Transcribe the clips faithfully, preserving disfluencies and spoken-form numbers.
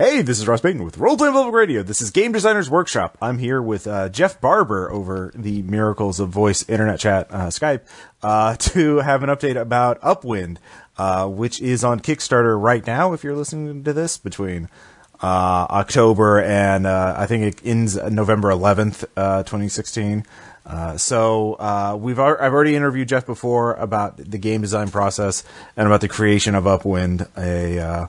Hey, this is Ross Payton with Roleplay and Public Radio. This is Game Designers Workshop. I'm here with uh, Jeff Barber over the Miracles of Voice internet chat uh, Skype uh, to have an update about Upwind, uh, which is on Kickstarter right now, if you're listening to this, between uh, October and uh, I think it ends November eleventh, uh, twenty sixteen. Uh, so uh, we've ar- I've already interviewed Jeff before about the game design process and about the creation of Upwind, a... Uh,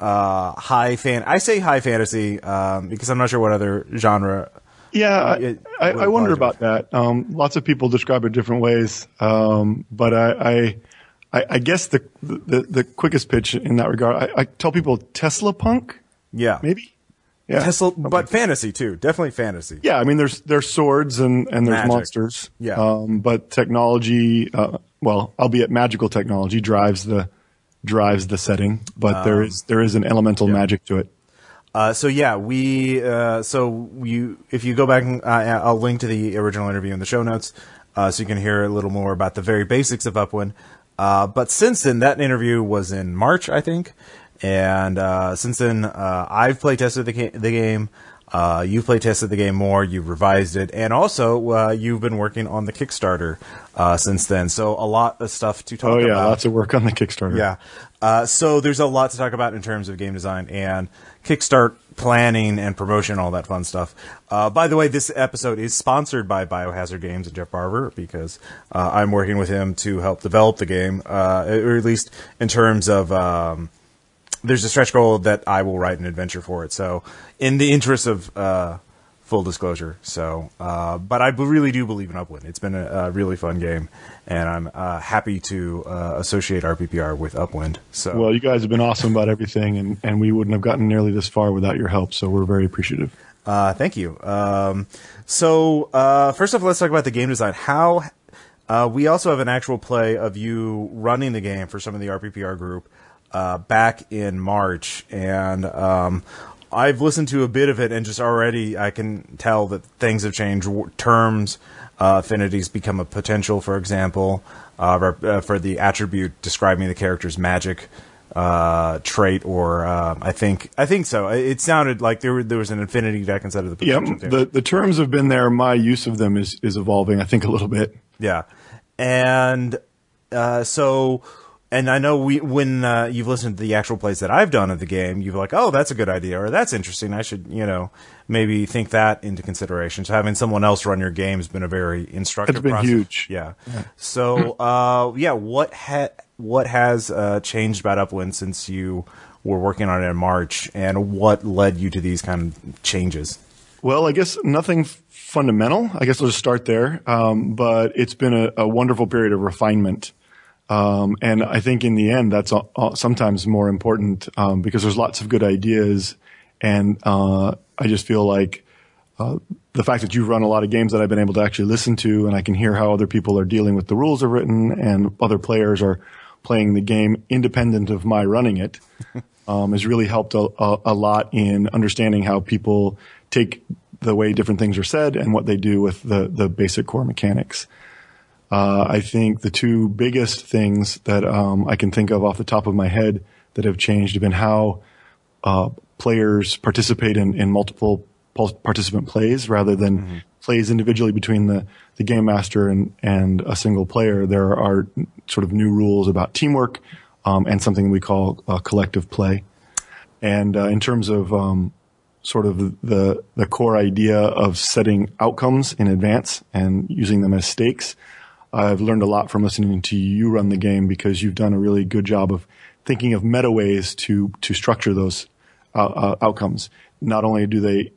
Uh, high fan. I say high fantasy um, because I'm not sure what other genre. Yeah, it, I, I wonder about that. Um, lots of people describe it different ways, um, but I, I, I guess the, the the quickest pitch in that regard, I, I tell people Tesla punk. Yeah, maybe. Yeah, Tesla, but okay. Fantasy too. Definitely fantasy. Yeah, I mean, there's there's swords and and there's magic. Monsters. Yeah, um, but technology, uh, well, albeit magical technology, drives the. drives the setting, but um, there is there is an elemental yeah. magic to it. Uh, so yeah, we uh, so you if you go back, and, uh, I'll link to the original interview in the show notes, uh, so you can hear a little more about the very basics of Upwind. Uh, but since then, that interview was in March, I think, and uh, since then uh, I've play tested the, ca- the game. Uh, you've play tested the game more. You've revised it, and also uh, you've been working on the Kickstarter uh, since then. So a lot of stuff to talk about. Oh yeah, about. Lots of work on the Kickstarter. Yeah. Uh, so there's a lot to talk about in terms of game design and Kickstarter planning and promotion, all that fun stuff. Uh, by the way, this episode is sponsored by Biohazard Games and Jeff Barber because uh, I'm working with him to help develop the game, uh, or at least in terms of. Um, There's a stretch goal that I will write an adventure for it. So, in the interest of uh, full disclosure, so uh, but I really do believe in Upwind. It's been a, a really fun game, and I'm uh, happy to uh, associate R P P R with Upwind. So, well, you guys have been awesome about everything, and, and we wouldn't have gotten nearly this far without your help. So we're very appreciative. Uh, thank you. Um, so uh, first off, let's talk about the game design. How uh, we also have an actual play of you running the game for some of the R P P R group. Uh, back in March, and um, I've listened to a bit of it, and just already I can tell that things have changed. Terms, uh, affinities become a potential, for example, uh, for the attribute describing the character's magic uh, trait, or uh, I think I think so. It sounded like there were, there was an affinity deck instead of the potential. Yeah, the, the terms have been there. My use of them is, is evolving, I think, a little bit. Yeah, and uh, so... And I know we, when uh, you've listened to the actual plays that I've done of the game, you've like, oh, that's a good idea, or that's interesting. I should, you know, maybe think that into consideration. So having someone else run your game has been a very instructive process. It's been process. huge. Yeah. yeah. So, uh, yeah, what ha- what has uh, changed about Upwind since you were working on it in March, and what led you to these kind of changes? Well, I guess nothing f- fundamental. I guess I'll just start there. Um, but it's been a, a wonderful period of refinement. Um, and I think in the end, that's uh, sometimes more important, um, because there's lots of good ideas. And, uh, I just feel like, uh, the fact that you've run a lot of games that I've been able to actually listen to, and I can hear how other people are dealing with the rules I've written and other players are playing the game independent of my running it, um, has really helped a, a, a lot in understanding how people take the way different things are said and what they do with the, the basic core mechanics. Uh, I think the two biggest things that um, I can think of off the top of my head that have changed have been how uh, players participate in, in multiple participant plays rather than mm-hmm. plays individually between the, the game master and, and a single player. There are sort of new rules about teamwork um, and something we call uh, collective play. And uh, in terms of um, sort of the, the core idea of setting outcomes in advance and using them as stakes, I've learned a lot from listening to you run the game because you've done a really good job of thinking of meta ways to, to structure those uh, uh, outcomes. Not only do they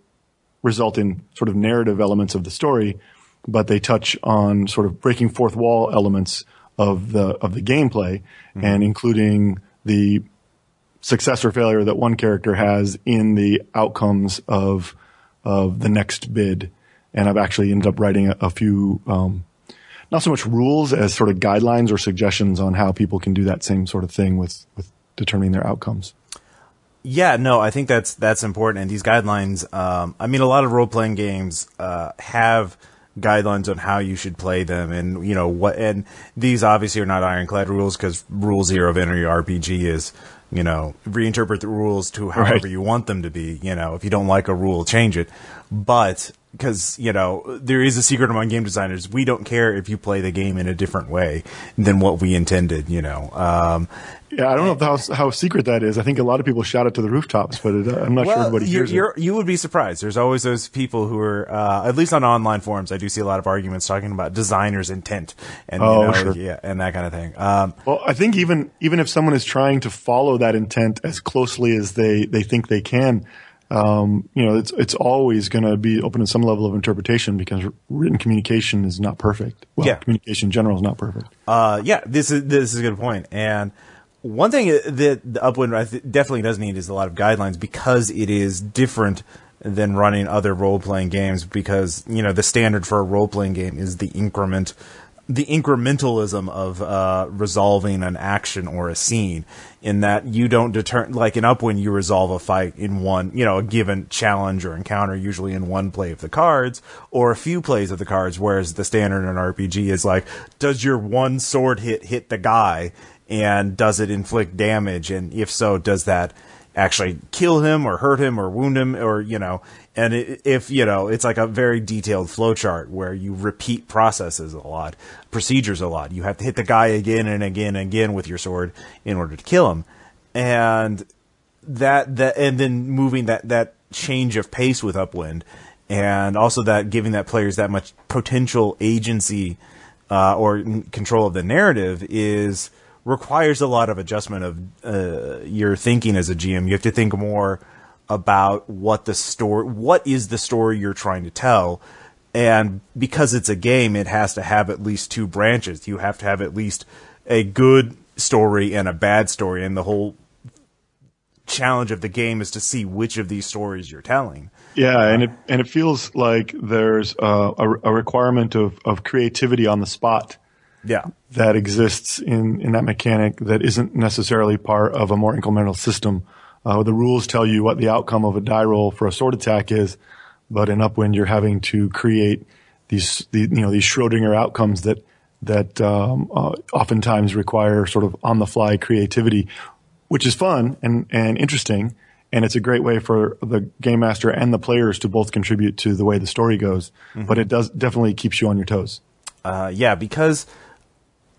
result in sort of narrative elements of the story, but they touch on sort of breaking fourth wall elements of the, of the gameplay mm-hmm. and including the success or failure that one character has in the outcomes of, of the next bid. And I've actually ended up writing a, a few, um, not so much rules as sort of guidelines or suggestions on how people can do that same sort of thing with, with determining their outcomes. Yeah, no, I think that's that's important. And these guidelines, um, I mean, a lot of role-playing games uh, have guidelines on how you should play them, and you know what. And these obviously are not ironclad rules because Rule Zero of any R P G is you know, reinterpret the rules to however right. you want them to be. You know, if you don't like a rule, change it. But because, you know, there is a secret among game designers. We don't care if you play the game in a different way than what we intended, you know. Um, yeah, I don't know how how secret that is. I think a lot of people shout it to the rooftops, but it, I'm not well, sure everybody hears you're, it. You would be surprised. There's always those people who are, uh, at least on online forums, I do see a lot of arguments talking about designers' intent and oh, you know, sure. yeah, and that kind of thing. Um, well, I think even even if someone is trying to follow that intent as closely as they, they think they can, Um, you know, it's it's always going to be open to some level of interpretation because written communication is not perfect. Well, yeah. communication in general is not perfect. Uh, yeah, this is this is a good point. And one thing that the Upwind definitely does need is a lot of guidelines because it is different than running other role-playing games because, you know, the standard for a role-playing game is the increment the incrementalism of uh, resolving an action or a scene in that you don't deter, like in Upwind, you resolve a fight in one, you know, a given challenge or encounter, usually in one play of the cards or a few plays of the cards, whereas the standard in an R P G is like, does your one sword hit hit the guy and does it inflict damage? And if so, does that actually kill him or hurt him or wound him or, you know, and if, you know, it's like a very detailed flowchart where you repeat processes a lot, procedures a lot. You have to hit the guy again and again and again with your sword in order to kill him. And that, that and then moving that, that change of pace with Upwind and also that giving that players that much potential agency uh, or n- control of the narrative is requires a lot of adjustment of uh, your thinking as a G M. You have to think more about what the story, what is the story you're trying to tell. And because it's a game, it has to have at least two branches. You have to have at least a good story and a bad story. And the whole challenge of the game is to see which of these stories you're telling. Yeah. And it, and it feels like there's a, a requirement of, of creativity on the spot. Yeah. That exists in, in that mechanic that isn't necessarily part of a more incremental system. Uh, the rules tell you what the outcome of a die roll for a sword attack is, but in Upwind you're having to create these, the, you know, these Schrodinger outcomes that that um, uh, oftentimes require sort of on the fly creativity, which is fun and and interesting, and it's a great way for the game master and the players to both contribute to the way the story goes. Mm-hmm. But it does definitely keeps you on your toes. Uh, yeah, because.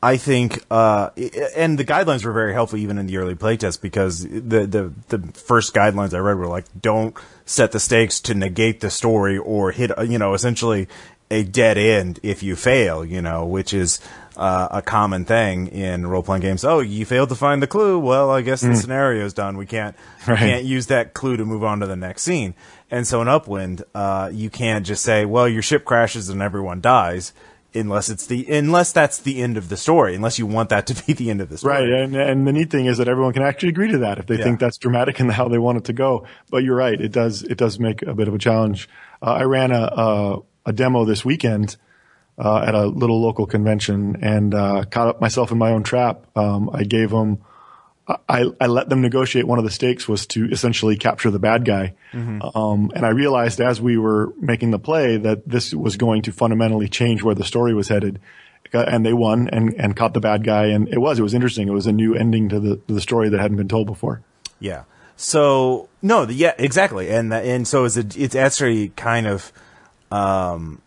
I think, uh, and the guidelines were very helpful even in the early playtest because the, the, the first guidelines I read were like, don't set the stakes to negate the story or hit, you know, essentially a dead end if you fail, you know, which is uh, a common thing in role-playing games. Oh, you failed to find the clue. Well, I guess the mm. scenario's done. We can't, right. we can't use that clue to move on to the next scene. And so in Upwind, uh, you can't just say, well, your ship crashes and everyone dies. Unless it's the unless that's the end of the story, unless you want that to be the end of the story. Right, and and the neat thing is that everyone can actually agree to that if they yeah. think that's dramatic and how they want it to go. But you're right, it does it does make a bit of a challenge. Uh, I ran a, a a demo this weekend uh, at a little local convention and uh, caught up myself in my own trap. Um, I gave them, I I let them negotiate. One of the stakes was to essentially capture the bad guy, mm-hmm. um, and I realized as we were making the play that this was going to fundamentally change where the story was headed. And they won and, and caught the bad guy, and it was it was interesting. It was a new ending to the to the story that hadn't been told before. Yeah. So no, yeah, exactly, and the, and so it's a, it's actually kind of. Um,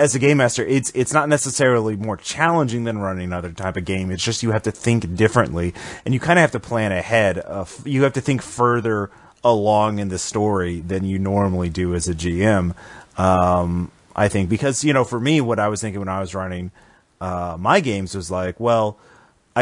As a game master, it's it's not necessarily more challenging than running another type of game. It's just you have to think differently, and you kind of have to plan ahead. Of, you have to think further along in the story than you normally do as a G M, um, I think. Because, you know, for me, what I was thinking when I was running uh, my games was like, well,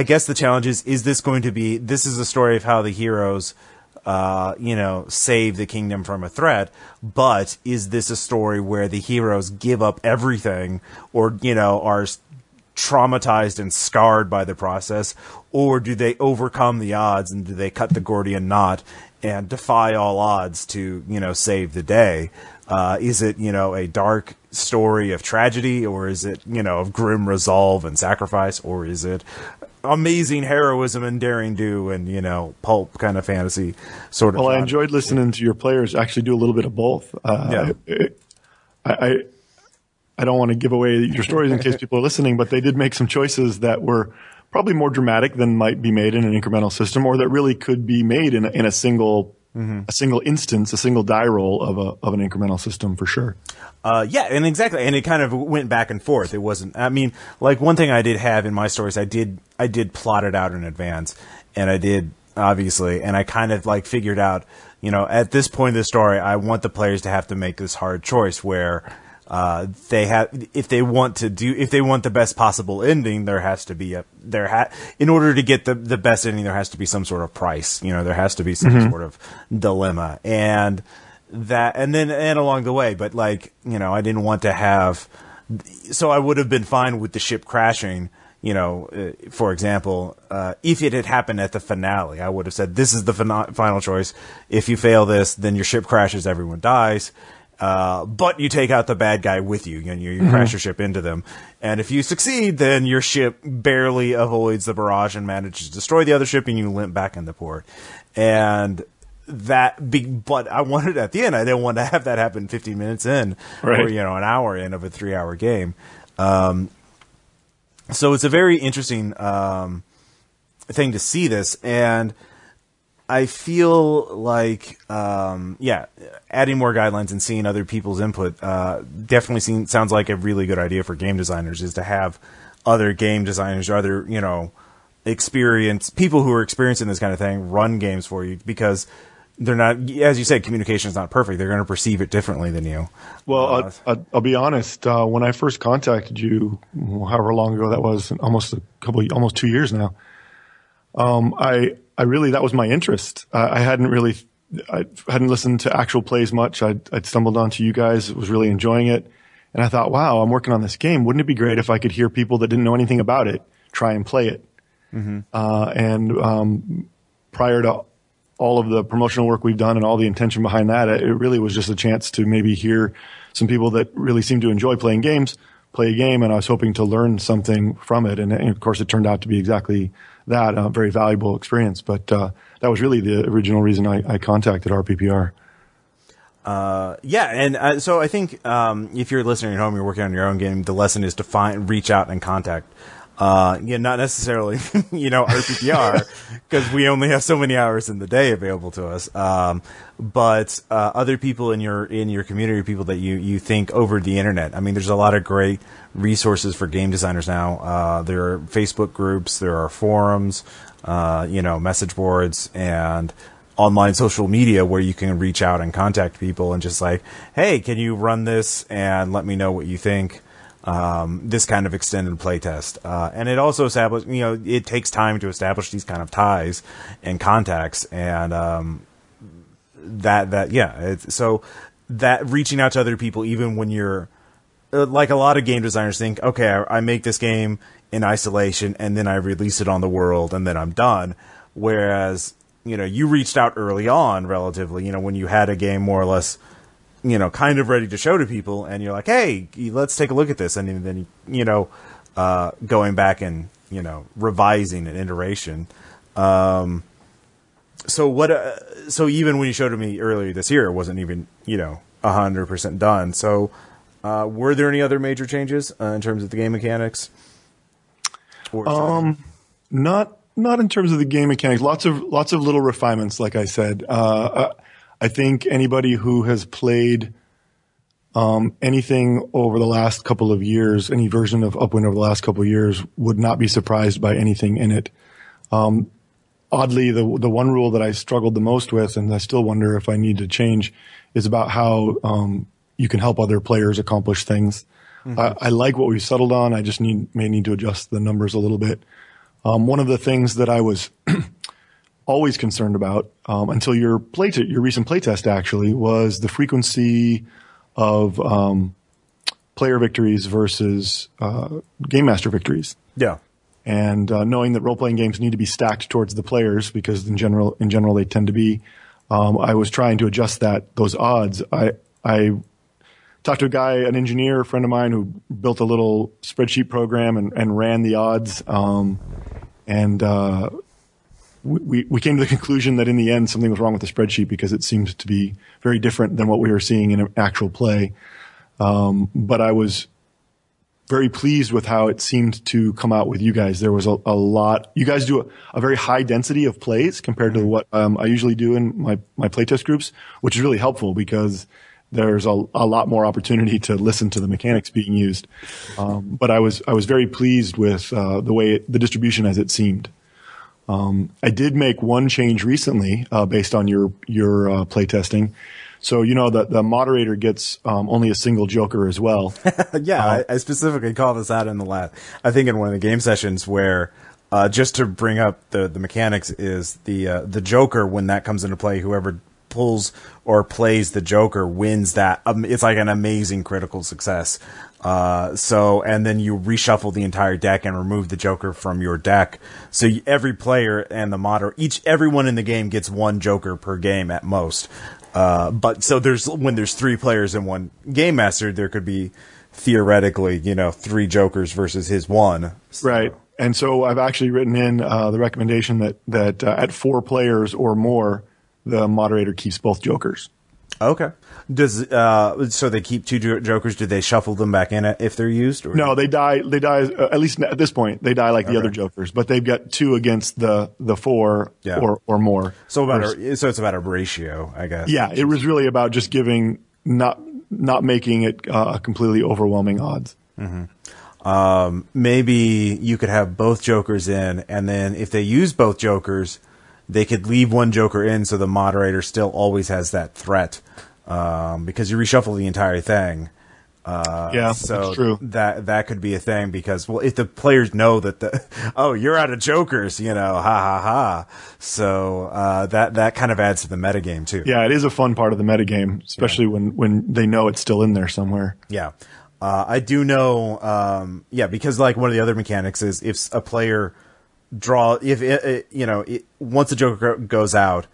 I guess the challenge is, is this going to be – this is the story of how the heroes – Uh, you know, save the kingdom from a threat, but is this a story where the heroes give up everything or, you know, are traumatized and scarred by the process, or do they overcome the odds and do they cut the Gordian knot and defy all odds to, you know, save the day? Uh, is it, you know, a dark story of tragedy, or is it, you know, of grim resolve and sacrifice, or is it amazing heroism and daring do and, you know, pulp kind of fantasy sort of. Well, genre. I enjoyed listening to your players actually do a little bit of both. Uh, yeah. I, I, I don't want to give away your stories in case people are listening, but they did make some choices that were probably more dramatic than might be made in an incremental system, or that really could be made in a, in a single mm-hmm. a single instance, a single die roll of a of an incremental system for sure. Uh, yeah, and exactly, and it kind of went back and forth. It wasn't. I mean, like one thing I did have in my stories, I did I did plot it out in advance, and I did obviously, and I kind of like figured out, you know, at this point of the story, I want the players to have to make this hard choice where. Uh, they have, if they want to do, if they want the best possible ending, there has to be a, there ha, in order to get the, the best ending, there has to be some sort of price, you know, there has to be some mm-hmm. sort of dilemma and that, and then, and along the way, but like, you know, I didn't want to have, so I would have been fine with the ship crashing, you know, uh, for example, uh, if it had happened at the finale, I would have said, this is the fin- final choice. If you fail this, then your ship crashes, everyone dies. Uh, but you take out the bad guy with you, and you, you mm-hmm. crash your ship into them. And if you succeed, then your ship barely avoids the barrage and manages to destroy the other ship, and you limp back into port. And that, be, but I wanted at the end, I didn't want to have that happen fifteen minutes in, right. or you know, an hour in of a three-hour game. Um, so it's a very interesting um thing to see this, and. I feel like, um, yeah, adding more guidelines and seeing other people's input uh, definitely seems, sounds like a really good idea for game designers, is to have other game designers or other, you know, experienced people who are experiencing this kind of thing run games for you, because they're not, as you said, communication is not perfect. They're going to perceive it differently than you. Well, uh, I'll, I'll be honest. Uh, when I first contacted you, however long ago that was, almost a couple, of, almost two years now, um, I. I really, that was my interest. Uh, I hadn't really, I hadn't listened to actual plays much. I'd, I'd stumbled onto you guys, was really enjoying it. And I thought, wow, I'm working on this game. Wouldn't it be great if I could hear people that didn't know anything about it try and play it? Mm-hmm. Uh, and um, prior to all of the promotional work we've done and all the intention behind that, it really was just a chance to maybe hear some people that really seem to enjoy playing games play a game. And I was hoping to learn something from it. And, and of course, it turned out to be exactly that, a uh, very valuable experience. But uh, that was really the original reason I, I contacted R P P R. Uh, yeah, and uh, so I think um, if you're listening at home, you're working on your own game, the lesson is to find, reach out and contact. Uh, yeah, not necessarily, you know, R P P R, because we only have so many hours in the day available to us. Um, but uh, other people in your in your community, people that you you think over the internet. I mean, there's a lot of great resources for game designers now. Uh, there are Facebook groups, there are forums, uh, you know, message boards, and online social media where you can reach out and contact people and just like, hey, can you run this and let me know what you think. Um, this kind of extended playtest. Uh, and it also establishes, you know, it takes time to establish these kind of ties and contacts. And, um, that, that, yeah. It's, so that reaching out to other people, even when you're uh, like a lot of game designers think, okay, I, I make this game in isolation and then I release it on the world and then I'm done. Whereas, you know, you reached out early on relatively, you know, when you had a game more or less, you know, kind of ready to show to people, and you're like, hey, let's take a look at this. And then, you know, uh, going back and, you know, revising an iteration. Um, so what, uh, so even when you showed it to me earlier this year, it wasn't even, you know, a hundred percent done. So, uh, were there any other major changes uh, in terms of the game mechanics? Or um, not, not in terms of the game mechanics, lots of, lots of little refinements. Like I said, uh, uh I think anybody who has played um, anything over the last couple of years, any version of Upwind over the last couple of years, would not be surprised by anything in it. Um, oddly, the the one rule that I struggled the most with, and I still wonder if I need to change, is about how um, you can help other players accomplish things. Mm-hmm. I, I like what we've settled on. I just need may need to adjust the numbers a little bit. Um, one of the things that I was always concerned about, um, until your play, t- your recent playtest actually, was the frequency of, um, player victories versus, uh, game master victories. Yeah. And, uh, knowing that role-playing games need to be stacked towards the players because in general, in general they tend to be, um, I was trying to adjust that, those odds. I, I talked to a guy, an engineer, a friend of mine who built a little spreadsheet program and, and ran the odds, um, and, uh, We, we came to the conclusion that in the end something was wrong with the spreadsheet because it seems to be very different than what we were seeing in actual play. Um, but I was very pleased with how it seemed to come out with you guys. There was a, a lot. You guys do a, a very high density of plays compared to what um, I usually do in my, my playtest groups, which is really helpful because there's a, a lot more opportunity to listen to the mechanics being used. Um, but I was I was very pleased with uh, the way it, the distribution as it seemed. Um, I did make one change recently uh, based on your your uh, playtesting. So, you know, the, the moderator gets um, only a single joker as well. yeah, uh, I, I specifically call this out in the last, I think in one of the game sessions where, uh, just to bring up the, the mechanics, is the uh, the joker, when that comes into play, whoever pulls or plays the joker wins that. Um, it's like an amazing critical success. Uh, so, and then you reshuffle the entire deck and remove the joker from your deck. So you, every player and the moderator, each, everyone in the game gets one joker per game at most. Uh, but so there's, when there's three players and one game master, there could be theoretically, you know, three jokers versus his one. So. Right. And so I've actually written in, uh, the recommendation that, that, uh, at four players or more, the moderator keeps both jokers. Okay. Does uh, so they keep two jo- jokers? Do they shuffle them back in if they're used? Or? No, they die. They die. Uh, at least at this point, they die like the okay. other jokers. But they've got two against the the four yeah. or or more. So about a, so it's about a ratio, I guess. Yeah, it was really about just giving not not making it uh, completely overwhelming odds. Mm-hmm. Um, maybe you could have both jokers in, and then if they use both jokers, they could leave one joker in, so the moderator still always has that threat, um, because you reshuffle the entire thing. Uh, yeah, so that's true. That that could be a thing because, well, if the players know that the oh you're out of jokers, you know, ha ha ha. So uh, that that kind of adds to the metagame too. Yeah, it is a fun part of the metagame, especially yeah. when when they know it's still in there somewhere. Yeah, uh, I do know. Um, yeah, because like one of the other mechanics is if a player. Draw if it, it you know it, once the joker goes out,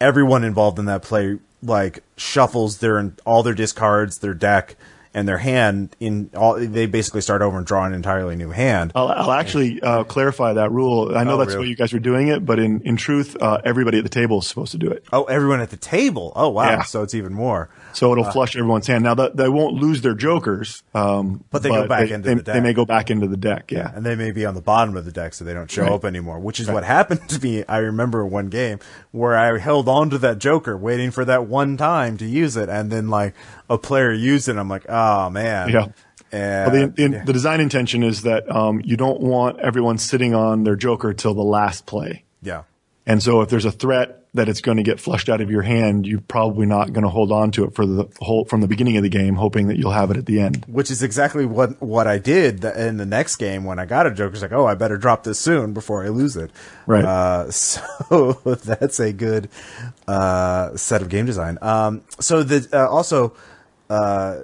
everyone involved in that play like shuffles their all their discards, their deck, and their hand in all. They basically start over and draw an entirely new hand. I'll, I'll actually uh, clarify that rule. I know oh, that's really? What you guys were doing it, but in in truth, uh, everybody at the table is supposed to do it. Oh, everyone at the table. Oh, wow. Yeah. So it's even more. So it'll uh, flush everyone's hand. Now that they won't lose their jokers, um, but they but go back they, into they, the deck. They may go back into the deck, yeah. yeah. And they may be on the bottom of the deck, so they don't show right. up anymore. Which is right. what happened to me. I remember one game where I held on to that joker, waiting for that one time to use it, and then like a player used it. And I'm like, oh man. Yeah. And, well, the, the, yeah. the design intention is that um, you don't want everyone sitting on their joker till the last play. Yeah. And so if there's a threat that it's going to get flushed out of your hand, you're probably not going to hold on to it for the whole from the beginning of the game, hoping that you'll have it at the end. Which is exactly what what I did in the next game when I got a joker. It's like, oh, I better drop this soon before I lose it. Right. Uh, so that's a good uh, set of game design. Um, so the uh, also uh,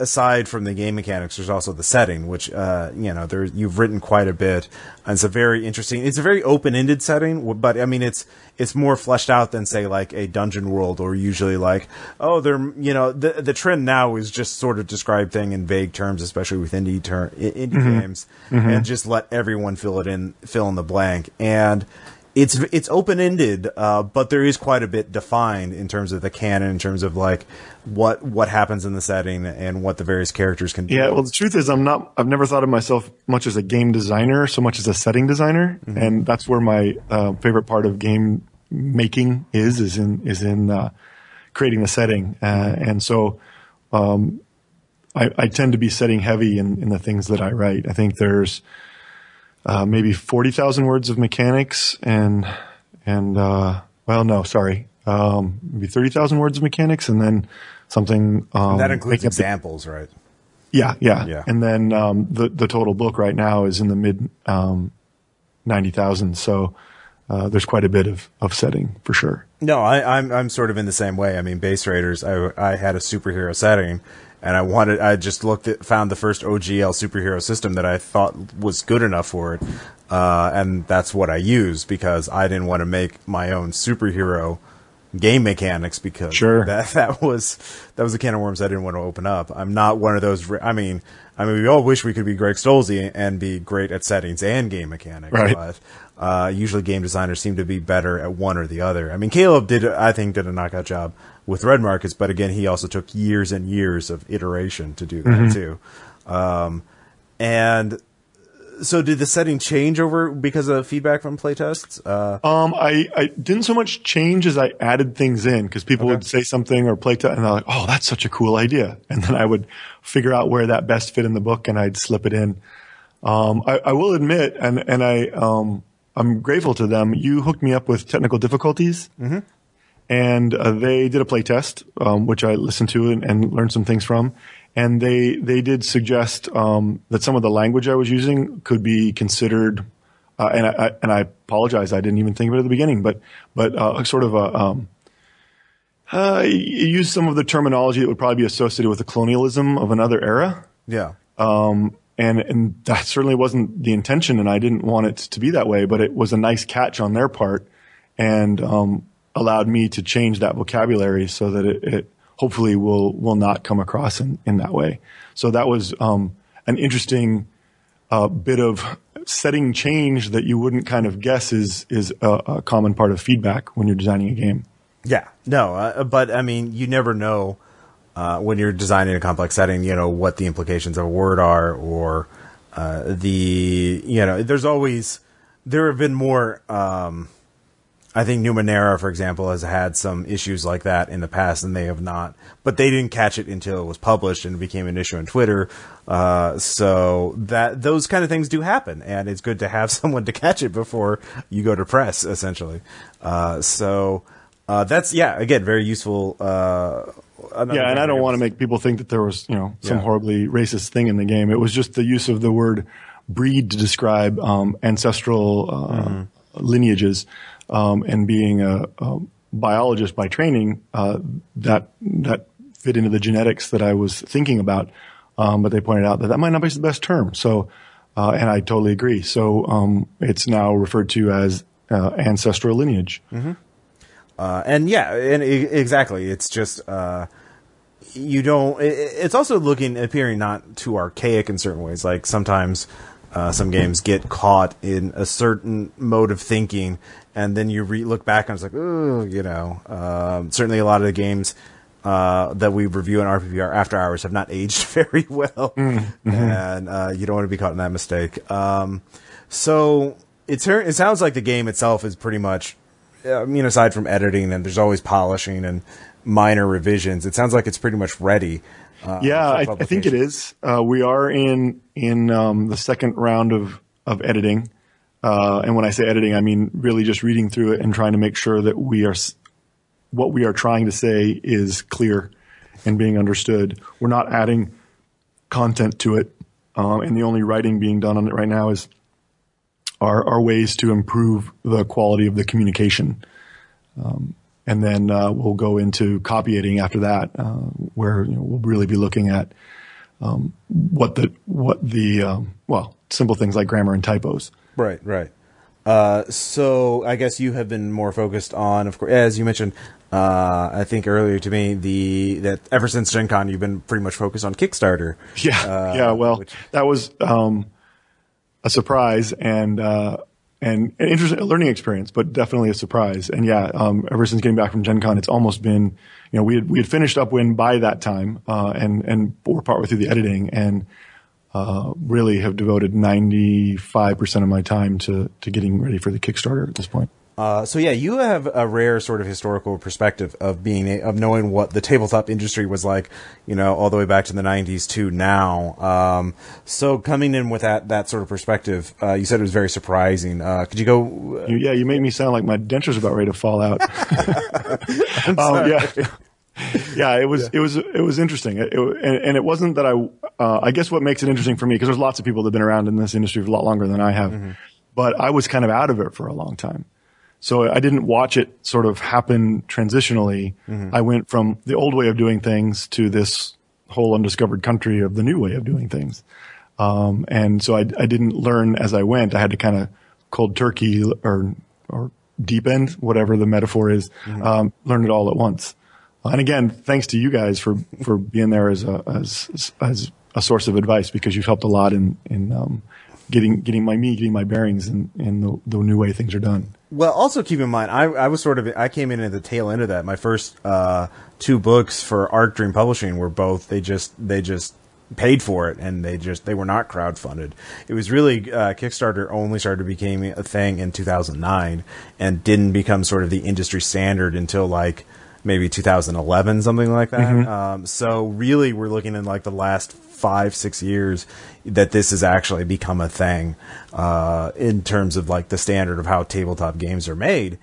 aside from the game mechanics, there's also the setting, which uh, you know there you've written quite a bit. And it's a very interesting. It's a very open-ended setting, but I mean it's. It's more fleshed out than, say, like a dungeon world, or usually like, oh, they're, you know, the the trend now is just sort of describe thing in vague terms, especially with indie ter- indie mm-hmm. games, mm-hmm. and just let everyone fill it in, fill in the blank. And it's it's open ended, uh, but there is quite a bit defined in terms of the canon, in terms of like what what happens in the setting and what the various characters can do. Yeah, well, the truth is, I'm not. I've never thought of myself much as a game designer, so much as a setting designer, mm-hmm. and that's where my uh, favorite part of game. Making is is in is in uh, creating the setting, uh, and so um, I, I tend to be setting heavy in, in the things that I write. I think there's uh, maybe forty thousand words of mechanics, and and uh, well, no, sorry, um, maybe thirty thousand words of mechanics, and then something um, and that includes examples, the, right? Yeah, yeah, yeah, and then um, the the total book right now is in the mid um, ninety thousand, so. Uh, there's quite a bit of, of setting for sure. No, I, I'm I'm sort of in the same way. I mean, Base Raiders, I I had a superhero setting, and I wanted I just looked at found the first O G L superhero system that I thought was good enough for it, uh, and that's what I used because I didn't want to make my own superhero game mechanics because sure. that that was that was a can of worms I didn't want to open up. I'm not one of those. I mean, I mean, we all wish we could be Greg Stolze and be great at settings and game mechanics, right. but. Uh, usually game designers seem to be better at one or the other. I mean, Caleb did, I think, did a knockout job with Red Markets, but again, he also took years and years of iteration to do that mm-hmm. too. Um, And so did the setting change over because of feedback from playtests? Uh, um, I, I didn't so much change as I added things in, because people okay. would say something or playtest, and they're like, oh, that's such a cool idea. And then I would figure out where that best fit in the book, and I'd slip it in. Um, I, I will admit, and, and I, um, I'm grateful to them, you hooked me up with technical difficulties. Mm-hmm. And uh, they did a playtest, um, which I listened to and, and learned some things from. And they, they did suggest um, that some of the language I was using could be considered, uh, and, I, and I apologize, I didn't even think of it at the beginning, but but uh, sort of a, um, uh, use some of the terminology that would probably be associated with the colonialism of another era. Yeah. Um, and, and that certainly wasn't the intention, and I didn't want it to be that way, but it was a nice catch on their part and um, allowed me to change that vocabulary so that it, it hopefully will will not come across in, in that way. So that was um, an interesting uh, bit of setting change that you wouldn't kind of guess is is a, a common part of feedback when you're designing a game. Yeah, no, uh, but I mean, you never know uh, when you're designing a complex setting, you know, what the implications of a word are, or uh, the, you know, there's always, there have been more, um, I think Numenera, for example, has had some issues like that in the past, and they have not. But they didn't catch it until it was published and became an issue on Twitter. Uh, so that those kind of things do happen, and it's good to have someone to catch it before you go to press, essentially. Uh, so uh, that's, yeah, again, very useful. Uh, yeah, and I don't want to make people think that there was, you know, some yeah. horribly racist thing in the game. It was just the use of the word breed to describe um, ancestral uh, mm-hmm. lineages. Um, and being a, a biologist by training, uh, that, that fit into the genetics that I was thinking about. Um, but they pointed out that that might not be the best term. So, uh, and I totally agree. So, um, it's now referred to as, uh, ancestral lineage. Mm-hmm. Uh, and yeah, and it, exactly. It's just, uh, you don't, it, it's also looking, appearing not too archaic in certain ways. Like sometimes, Uh, some games get caught in a certain mode of thinking, and then you re- look back and it's like, oh, you know. Um, certainly a lot of the games uh, that we review in R P P R After Hours have not aged very well, mm-hmm. and uh, you don't want to be caught in that mistake. Um, so it's, it sounds like the game itself is pretty much, I mean, aside from editing, and there's always polishing and minor revisions, it sounds like it's pretty much ready. Uh, yeah, I, I think it is. Uh, we are in in um, the second round of of editing, uh, and when I say editing, I mean really just reading through it and trying to make sure that we are what we are trying to say is clear and being understood. We're not adding content to it, um, and the only writing being done on it right now is our our ways to improve the quality of the communication. Um, And then uh, we'll go into copy editing after that, uh, where you know, we'll really be looking at um, what the what the um, well, simple things like grammar and typos. Right, right. Uh, so I guess you have been more focused on, of course, as you mentioned, uh, I think earlier to me, the that ever since Gen Con you've been pretty much focused on Kickstarter. Yeah, uh, yeah. Well, which- that was um, a surprise, and. Uh, And an interesting learning experience, but definitely a surprise. And yeah, um, ever since getting back from Gen Con, it's almost been, you know, we had, we had finished Upwind by that time, uh, and, and we're partway through the editing, and, uh, really have devoted ninety-five percent of my time to, to getting ready for the Kickstarter at this point. Uh, so yeah, you have a rare sort of historical perspective of being, a, of knowing what the tabletop industry was like, you know, all the way back to the nineties to now. Um, so coming in with that, that sort of perspective, uh, you said it was very surprising. Uh, could you go? Uh, you, yeah, you made me sound like my denture's about ready to fall out. I'm sorry. Um, yeah. Yeah, it was, yeah. it was, it was interesting. It, it, and, and it wasn't that I, uh, I guess what makes it interesting for me, because there's lots of people that have been around in this industry for a lot longer than I have, mm-hmm. but I was kind of out of it for a long time. So I didn't watch it sort of happen transitionally. Mm-hmm. I went from the old way of doing things to this whole undiscovered country of the new way of doing things. Um, and so I, I didn't learn as I went. I had to kind of cold turkey or, or deep end, whatever the metaphor is, mm-hmm. um, learn it all at once. And again, thanks to you guys for, for being there as a, as, as a source of advice, because you've helped a lot in, in, um, getting, getting my, me, getting my bearings in, in the, the new way things are done. Well, also keep in mind, I, I was sort of, I came in at the tail end of that. My first, uh, two books for Arc Dream Publishing were both, they just, they just paid for it, and they just they were not crowdfunded. It was really uh, Kickstarter only started becoming a thing in two thousand nine and didn't become sort of the industry standard until like maybe two thousand eleven, something like that. Mm-hmm. Um, so really, we're looking in like the last five, six years that this has actually become a thing uh, in terms of like the standard of how tabletop games are made.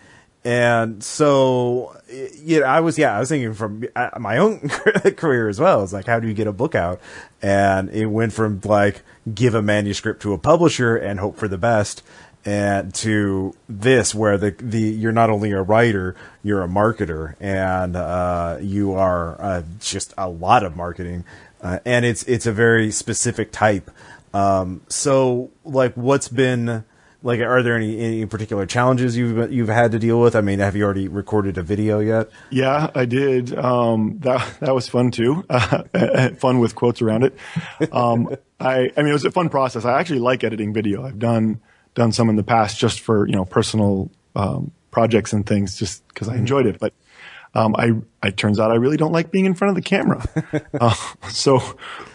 And so, you know, I was, yeah, I was thinking from my own career as well. It's like, how do you get a book out? And it went from like, give a manuscript to a publisher and hope for the best, and to this, where the, the, you're not only a writer, you're a marketer, and, uh, you are, uh, just a lot of marketing. Uh, and it's, it's a very specific type. Um, so like, what's been, Like, are there any, any particular challenges you've you've had to deal with? I mean, have you already recorded a video yet? Yeah, I did. Um, that that was fun too. Uh, fun with quotes around it. Um, I I mean, it was a fun process. I actually like editing video. I've done done some in the past just for you know personal um, projects and things, just because I enjoyed it. But um, I it turns out I really don't like being in front of the camera. uh, so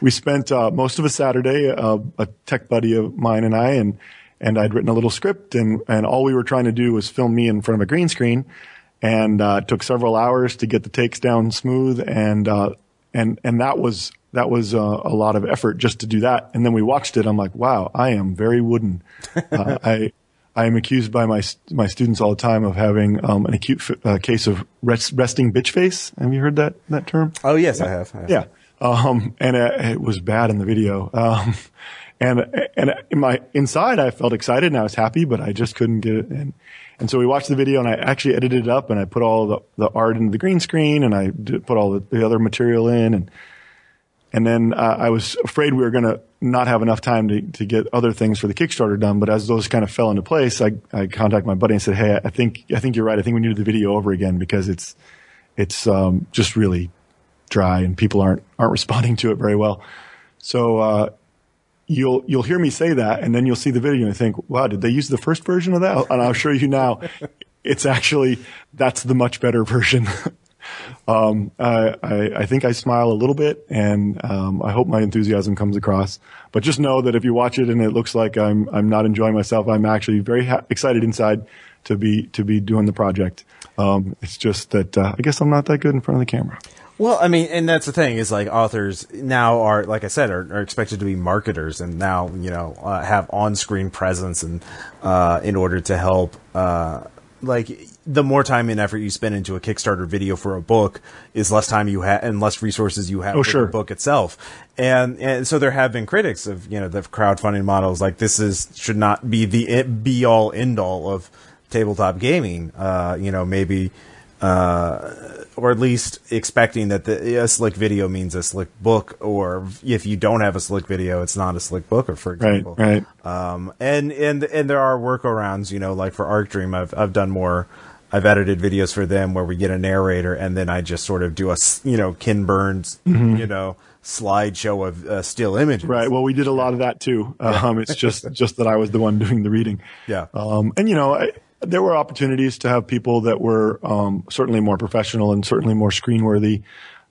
we spent uh, most of a Saturday, uh, a tech buddy of mine and I, and And I'd written a little script, and, and all we were trying to do was film me in front of a green screen. And, uh, it took several hours to get the takes down smooth. And, uh, and, and that was, that was, uh, a lot of effort just to do that. And then we watched it. I'm like, wow, I am very wooden. uh, I, I am accused by my, my students all the time of having, um, an acute f- uh, case of rest, resting bitch face. Have you heard that, that term? Oh, yes, I have. I have. Yeah. Um, and it, it was bad in the video. Um, And, and in my inside, I felt excited and I was happy, but I just couldn't get it in. And so we watched the video, and I actually edited it up, and I put all the, the art into the green screen, and I did put all the, the other material in. And, and then uh, I was afraid we were going to not have enough time to, to get other things for the Kickstarter done. But as those kind of fell into place, I, I contacted my buddy and said, Hey, I think, I think you're right. I think we need to do the video over again because it's, it's, um, just really dry and people aren't, aren't responding to it very well. So, uh, You'll you'll hear me say that, and then you'll see the video and think, wow, did they use the first version of that? And I'll show you now, it's actually that's the much better version. um, I, I I think I smile a little bit, and um, I hope my enthusiasm comes across. But just know that if you watch it and it looks like I'm I'm not enjoying myself, I'm actually very ha- excited inside to be to be doing the project. Um, it's just that uh, I guess I'm not that good in front of the camera. Well, I mean, and that's the thing is like authors now are, like I said, are, are expected to be marketers and now, you know, uh, have on-screen presence and, uh, in order to help, uh, like the more time and effort you spend into a Kickstarter video for a book is less time you have and less resources you have oh, for sure. the book itself. And, and so there have been critics of, you know, the crowdfunding models like this is, should not be the be all end all of tabletop gaming. Uh, you know, maybe, Uh, or at least expecting that the, a slick video means a slick book, or if you don't have a slick video, it's not a slick book, or for example. Right, right. Um, and, and, and there are workarounds, you know, like for Arc Dream, I've, I've done more, I've edited videos for them where we get a narrator and then I just sort of do a, you know, Ken Burns, mm-hmm. you know, slideshow of uh, still images. Right. Well, we did a lot of that too. Um, it's just, just that I was the one doing the reading. Yeah. Um, and you know, I, There were opportunities to have people that were um, certainly more professional and certainly more screen-worthy.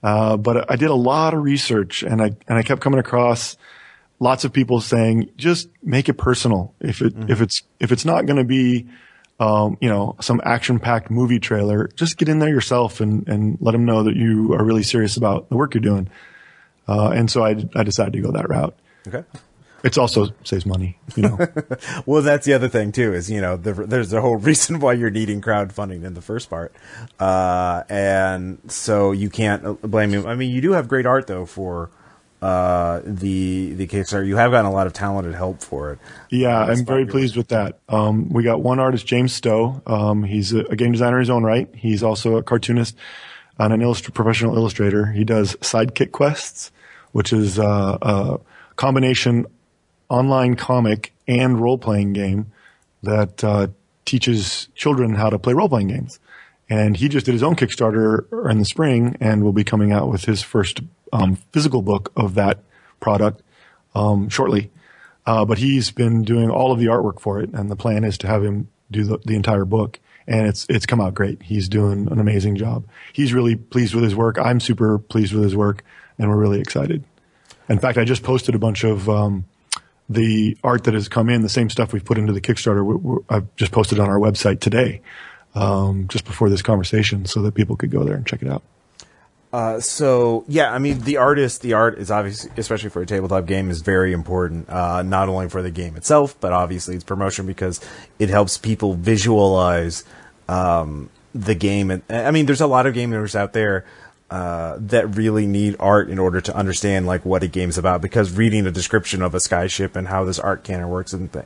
Uh, but I did a lot of research, and I and I kept coming across lots of people saying, "Just make it personal. If it mm-hmm. if it's if it's not going to be, um, you know, some action-packed movie trailer, just get in there yourself and and let them know that you are really serious about the work you're doing." Uh, and so I I decided to go that route. Okay. It's also saves money, you know. Well, that's the other thing too, is, you know, the, there's a whole reason why you're needing crowdfunding in the first part. Uh, and so you can't blame him. I mean, you do have great art though for, uh, the, the Kickstarter. You have gotten a lot of talented help for it. Yeah. I'm very pleased with that. Um, we got one artist, James Stowe. Um, he's a, a game designer in his own right. He's also a cartoonist and an illust- professional illustrator. He does Sidekick Quests, which is, uh, a combination online comic and role-playing game that uh, teaches children how to play role-playing games. And he just did his own Kickstarter in the spring and will be coming out with his first um, physical book of that product um, shortly. Uh, but he's been doing all of the artwork for it, and the plan is to have him do the, the entire book. And it's it's come out great. He's doing an amazing job. He's really pleased with his work. I'm super pleased with his work, and we're really excited. In fact, I just posted a bunch of um, the art that has come in, the same stuff we've put into the Kickstarter. We're, we're, I've just posted on our website today, um, just before this conversation, so that people could go there and check it out. Uh, so yeah, I mean, the artist, the art is obviously, especially for a tabletop game, is very important, uh, not only for the game itself, but obviously its promotion, because it helps people visualize, um, the game. And I mean, there's a lot of game owners out there, uh, that really need art in order to understand, like, what a game's about, because reading a description of a skyship and how this arc cannon works and things,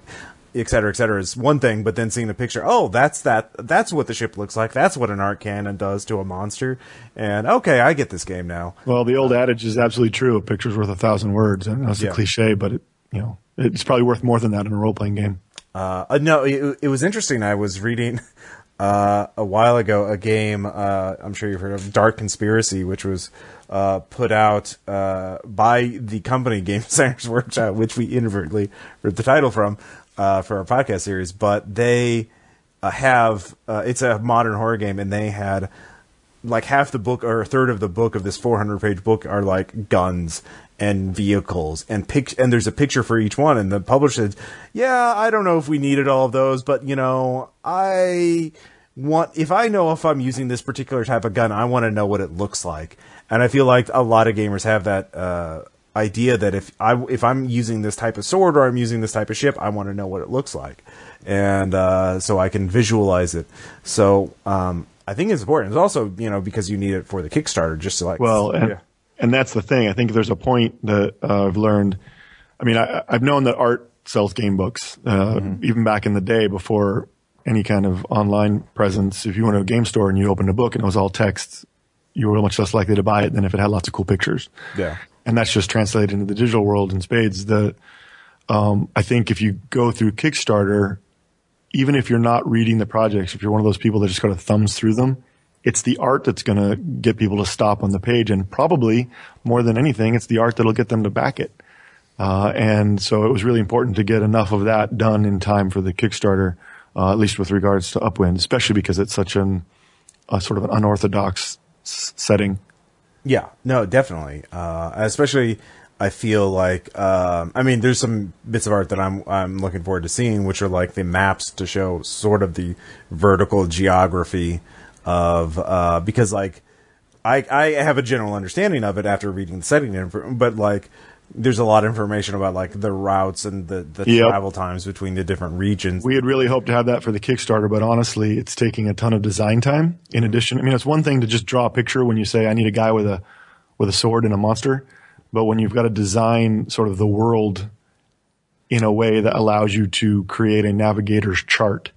et cetera, et cetera, is one thing, but then seeing the picture, oh, that's that, that's what the ship looks like. That's what an arc cannon does to a monster. And okay, I get this game now. Well, the old uh, adage is absolutely true. A picture's worth a thousand words. And that's yeah. a cliche, but it, you know, it's probably worth more than that in a role playing game. Uh, no, it, it was interesting. I was reading, uh, a while ago, a game, uh, I'm sure you've heard of, Dark Conspiracy, which was, uh, put out, uh, by the company Game Sangers Workshop, which we inadvertently ripped the title from. Uh, for our podcast series, but they uh, have uh, it's a modern horror game, and they had like half the book or a third of the book of this four hundred page book are like guns and vehicles and pic- and there's a picture for each one, and the publisher said, yeah, I don't know if we needed all of those, but you know, I want, if I know if I'm using this particular type of gun, I want to know what it looks like. And I feel like a lot of gamers have that uh idea that if I if I'm using this type of sword or I'm using this type of ship, I want to know what it looks like, and uh, so I can visualize it. So um, I think it's important. It's also, you know, because you need it for the Kickstarter, just to like well, and, yeah. and that's the thing. I think there's a point that uh, I've learned. I mean, I, I've known that art sells game books, uh, mm-hmm. even back in the day before any kind of online presence. If you went to a game store and you opened a book and it was all text, you were much less likely to buy it than if it had lots of cool pictures. Yeah. And that's just translated into the digital world in spades. The, um, I think if you go through Kickstarter, even if you're not reading the projects, if you're one of those people that just kind of thumbs through them, it's the art that's going to get people to stop on the page. And probably more than anything, it's the art that'll get them to back it. Uh, and so it was really important to get enough of that done in time for the Kickstarter, uh, at least with regards to Upwind, especially because it's such an, a sort of an unorthodox s- setting. Yeah, no, definitely. Uh, especially, I feel like, um, I mean, there's some bits of art that I'm, I'm looking forward to seeing, which are like the maps to show sort of the vertical geography of, uh, because like, I, I have a general understanding of it after reading the setting, but like, there's a lot of information about like the routes and the, the yep. travel times between the different regions. We had really hoped to have that for the Kickstarter, but honestly, it's taking a ton of design time. In addition, I mean, it's one thing to just draw a picture when you say, I need a guy with a, with a sword and a monster. But when you've got to design sort of the world in a way that allows you to create a navigator's chart.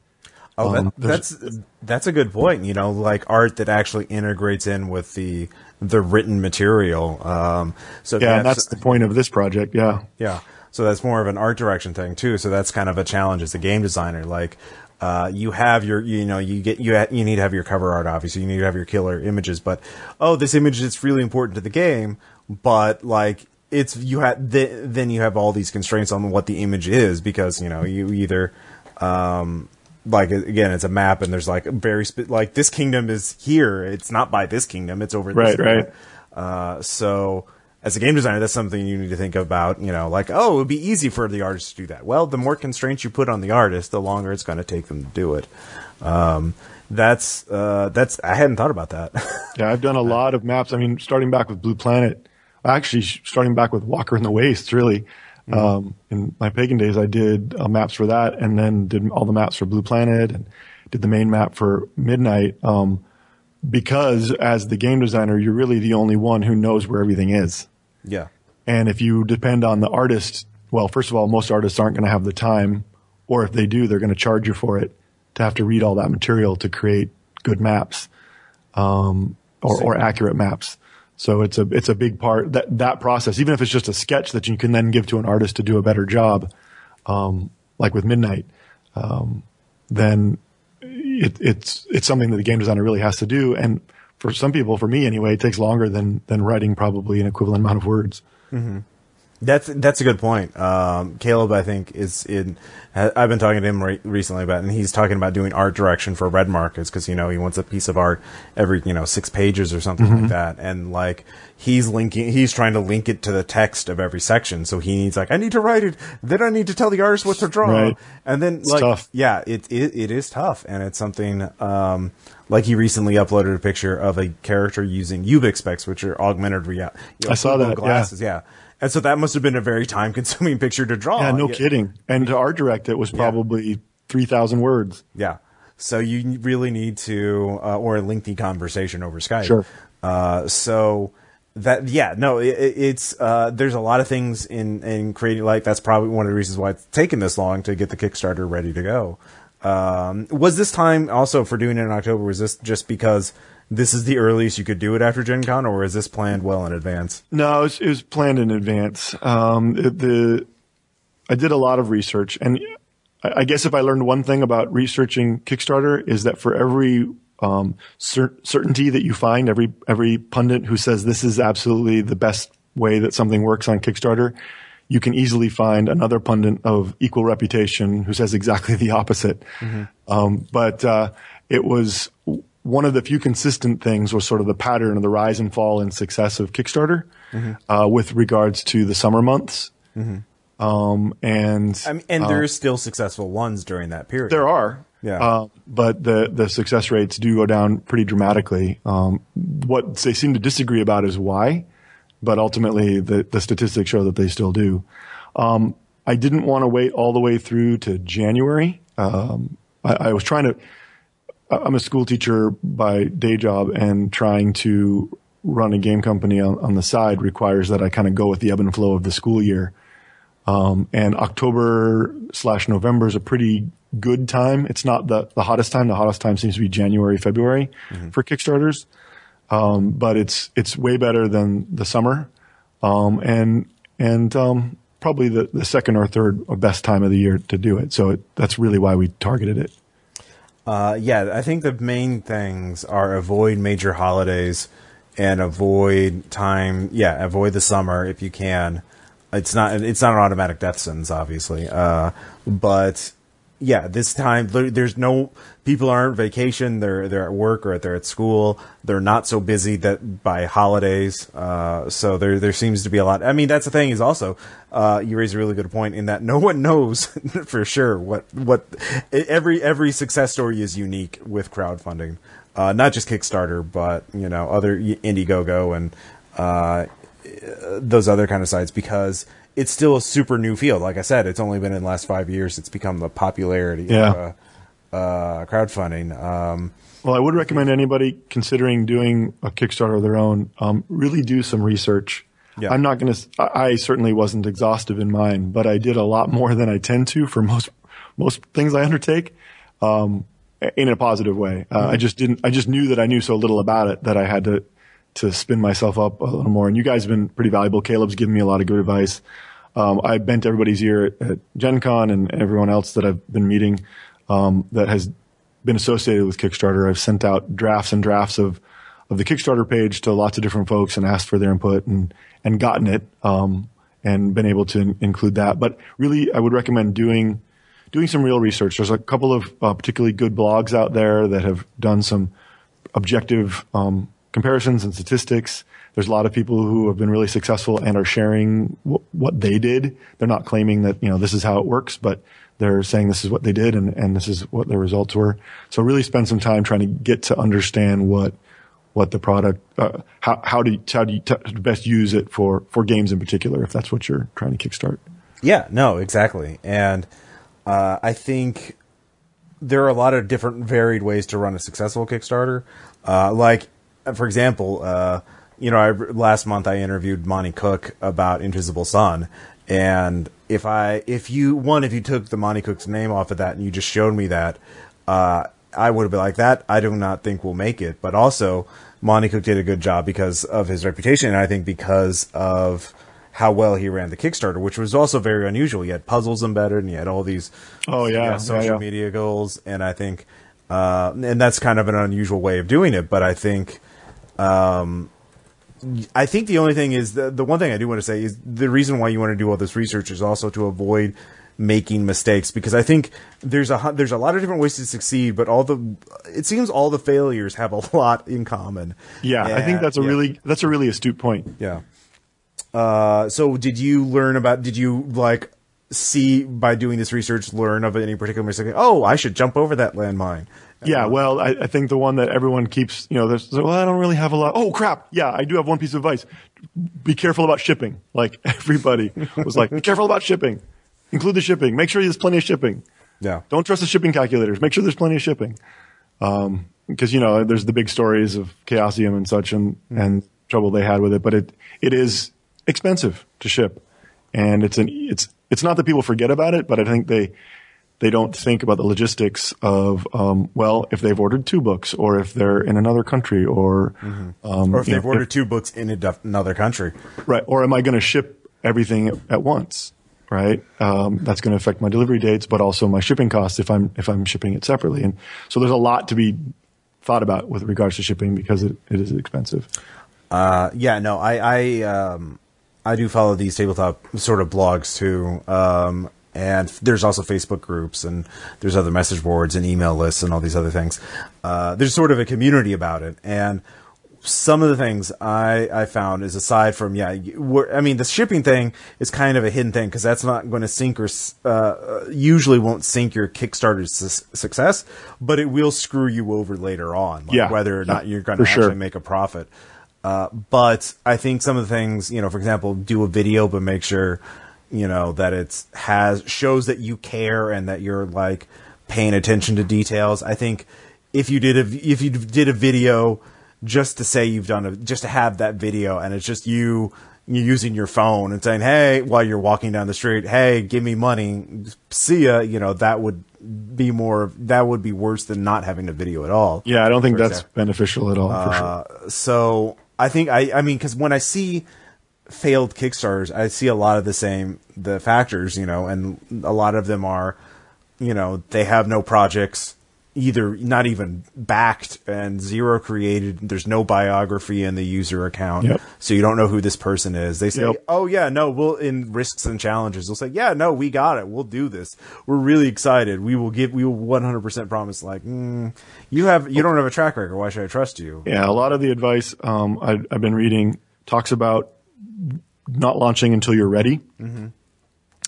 Oh, um, that, that's, that's a good point. You know, like art that actually integrates in with the, the written material. Um, so yeah, that's, that's the point of this project. Yeah. Yeah. So that's more of an art direction thing too. So that's kind of a challenge as a game designer. Like, uh, you have your, you know, you get, you, ha- you need to have your cover art, obviously. You need to have your killer images, but, oh, this image is really important to the game, but like, it's, you had, th- then you have all these constraints on what the image is because, you know, you either, um, like, again, it's a map, and there's, like, very sp- like, this kingdom is here. It's not by this kingdom. It's over right, this kingdom. Right. Uh, so, as a game designer, that's something you need to think about, you know, like, oh, it would be easy for the artist to do that. Well, the more constraints you put on the artist, the longer it's going to take them to do it. Um, that's, uh, that's, I hadn't thought about that. Yeah, I've done a lot of maps. I mean, starting back with Blue Planet, actually, starting back with Walker in the Wastes, really. Um, in my pagan days, I did uh, maps for that, and then did all the maps for Blue Planet and did the main map for Midnight. Um, because as the game designer, you're really the only one who knows where everything is. Yeah. And if you depend on the artist, well, first of all, most artists aren't going to have the time, or if they do, they're going to charge you for it to have to read all that material to create good maps, um, or, or accurate maps. So it's a, it's a big part that, that process, even if it's just a sketch that you can then give to an artist to do a better job, um, like with Midnight, um, then it, it's, it's something that the game designer really has to do. And for some people, for me anyway, it takes longer than, than writing probably an equivalent amount of words. Mm-hmm. That's that's a good point. Um, Caleb, I think, is in. I've been talking to him re- recently about, and he's talking about doing art direction for Red Markets because you know he wants a piece of art every you know six pages or something mm-hmm. like that, and like he's linking, he's trying to link it to the text of every section. So he's like, I need to write it, then I need to tell the artist what to draw, right. and then it's like, tough. yeah, it, it it is tough, and it's something. Um, Like he recently uploaded a picture of a character using Ubix specs, which are augmented reality. You know, I saw that. Glasses, yeah. yeah. And so that must have been a very time-consuming picture to draw. Yeah, no yeah. kidding. And to art direct, it was probably yeah. three thousand words. Yeah. So you really need to, uh, or a lengthy conversation over Skype. Sure. Uh, so that, yeah, no, it, it's uh, there's a lot of things in, in creating. Like that's probably one of the reasons why it's taken this long to get the Kickstarter ready to go. Um, was this time also for doing it in October? Was this just because this is the earliest you could do it after Gen Con, or is this planned well in advance? No, it was, it was planned in advance. Um, it, the I did a lot of research, and I, I guess if I learned one thing about researching Kickstarter is that for every um, cer- certainty that you find, every every pundit who says this is absolutely the best way that something works on Kickstarter, you can easily find another pundit of equal reputation who says exactly the opposite. Mm-hmm. Um, but uh, it was one of the few consistent things was sort of the pattern of the rise and fall in success of Kickstarter mm-hmm. uh, with regards to the summer months. Mm-hmm. Um, and I mean, and uh, there are still successful ones during that period. There are. Yeah. Uh, but the, the success rates do go down pretty dramatically. Um, what they seem to disagree about is why. But ultimately, the, the statistics show that they still do. Um, I didn't want to wait all the way through to January. Um, I, I was trying to – I'm a school teacher by day job, and trying to run a game company on, on the side requires that I kind of go with the ebb and flow of the school year. Um, and October slash November is a pretty good time. It's not the, the hottest time. The hottest time seems to be January, February mm-hmm. for Kickstarters. Um, but it's, it's way better than the summer. Um, and, and, um, probably the, the second or third or best time of the year to do it. So it, that's really why we targeted it. Uh, yeah, I think the main things are avoid major holidays and avoid time. Yeah. Avoid the summer if you can. It's not, it's not an automatic death sentence, obviously. Uh, but yeah, this time there's no people aren't vacation. They're they're at work or they're at school. They're not so busy that by holidays. Uh, so there there seems to be a lot. I mean, that's the thing is also uh, you raise a really good point in that no one knows for sure what what every every success story is unique with crowdfunding, uh, not just Kickstarter, but you know other Indiegogo and uh, those other kind of sites because. It's still a super new field. Like I said, it's only been in the last five years. It's become the popularity yeah. of uh, uh, crowdfunding. Um, well, I would recommend anybody considering doing a Kickstarter of their own, um, really do some research. Yeah. I'm not going to, I certainly wasn't exhaustive in mine, but I did a lot more than I tend to for most, most things I undertake. Um, in a positive way. Uh, mm-hmm. I just didn't, I just knew that I knew so little about it that I had to, to spin myself up a little more. And you guys have been pretty valuable. Caleb's given me a lot of good advice. Um, I bent everybody's ear at, at Gen Con and everyone else that I've been meeting um, that has been associated with Kickstarter. I've sent out drafts and drafts of, of the Kickstarter page to lots of different folks and asked for their input and, and gotten it um, and been able to in- include that. But really, I would recommend doing doing some real research. There's a couple of uh, particularly good blogs out there that have done some objective um comparisons and statistics. There's a lot of people who have been really successful and are sharing w- what they did. They're not claiming that, you know, this is how it works, but they're saying this is what they did and, and this is what their results were. So really spend some time trying to get to understand what, what the product, uh, how, how do you, how do you t- best use it for, for games in particular, if that's what you're trying to kickstart. Yeah, no, exactly. And, uh, I think there are a lot of different varied ways to run a successful Kickstarter. Uh, like, For example, uh, you know, I, last month I interviewed Monty Cook about Invisible Sun, and if I, if you, one, if you took the Monty Cook's name off of that and you just showed me that, uh, I would have been like that. I do not think we'll make it. But also, Monty Cook did a good job because of his reputation, and I think because of how well he ran the Kickstarter, which was also very unusual. He had puzzles embedded, and he had all these, oh yeah, you know, social yeah, yeah. media goals, and I think, uh, and that's kind of an unusual way of doing it. But I think. Um, I think the only thing is the, the one thing I do want to say is the reason why you want to do all this research is also to avoid making mistakes, because I think there's a there's a lot of different ways to succeed, but all the it seems all the failures have a lot in common. Yeah, yeah I think that's a yeah. really that's a really astute point. Yeah. Uh, so did you learn about? Did you like see by doing this research learn of any particular mistake? Oh, I should jump over that landmine. Yeah, well, I, I think the one that everyone keeps, you know, there's, well, I don't really have a lot. Oh, crap. Yeah, I do have one piece of advice. Be careful about shipping. Like, everybody was like, be careful about shipping. Include the shipping. Make sure there's plenty of shipping. Yeah. Don't trust the shipping calculators. Make sure there's plenty of shipping. Um, because, you know, there's the big stories of Chaosium and such and, mm. and trouble they had with it. But it, it is expensive to ship. And it's an, it's, it's not that people forget about it, but I think they, They don't think about the logistics of, um, well, if they've ordered two books or if they're in another country or... Mm-hmm. Um, or if they've know, ordered if, two books in a def- another country. Right. Or am I going to ship everything at, at once, right? Um, that's going to affect my delivery dates, but also my shipping costs if I'm if I'm shipping it separately. And so there's a lot to be thought about with regards to shipping because it, it is expensive. Uh, yeah, no, I I, um, I do follow these tabletop sort of blogs too. Um And there's also Facebook groups and there's other message boards and email lists and all these other things. Uh, there's sort of a community about it. And some of the things I, I found is aside from, yeah, we're, I mean, the shipping thing is kind of a hidden thing because that's not going to sink or uh, usually won't sink your Kickstarter's su- success, but it will screw you over later on, like yeah, whether or not you're going to actually sure. make a profit. Uh, but I think some of the things, you know, for example, do a video, but make sure – you know, that it's has shows that you care and that you're like paying attention to details. I think if you did a, if you did a video just to say you've done a, just to have that video and it's just you, you using your phone and saying, hey, while you're walking down the street, hey, give me money. See ya. You know, that would be more, that would be worse than not having a video at all. Yeah. I don't think that's example. beneficial at all. For uh, sure. So I think I, I mean, cause when I see failed Kickstarters, I see a lot of the same the factors, you know, and a lot of them are, you know, they have no projects, either not even backed and zero created. There's no biography in the user account. Yep. So you don't know who this person is. They say, yep. oh, yeah, no, we'll in risks and challenges. They'll say, yeah, no, we got it. We'll do this. We're really excited. We will give we will one hundred percent promise like mm, you have you don't have a track record. Why should I trust you? Yeah. A lot of the advice um, I, I've been reading talks about not launching until you're ready. Mm-hmm.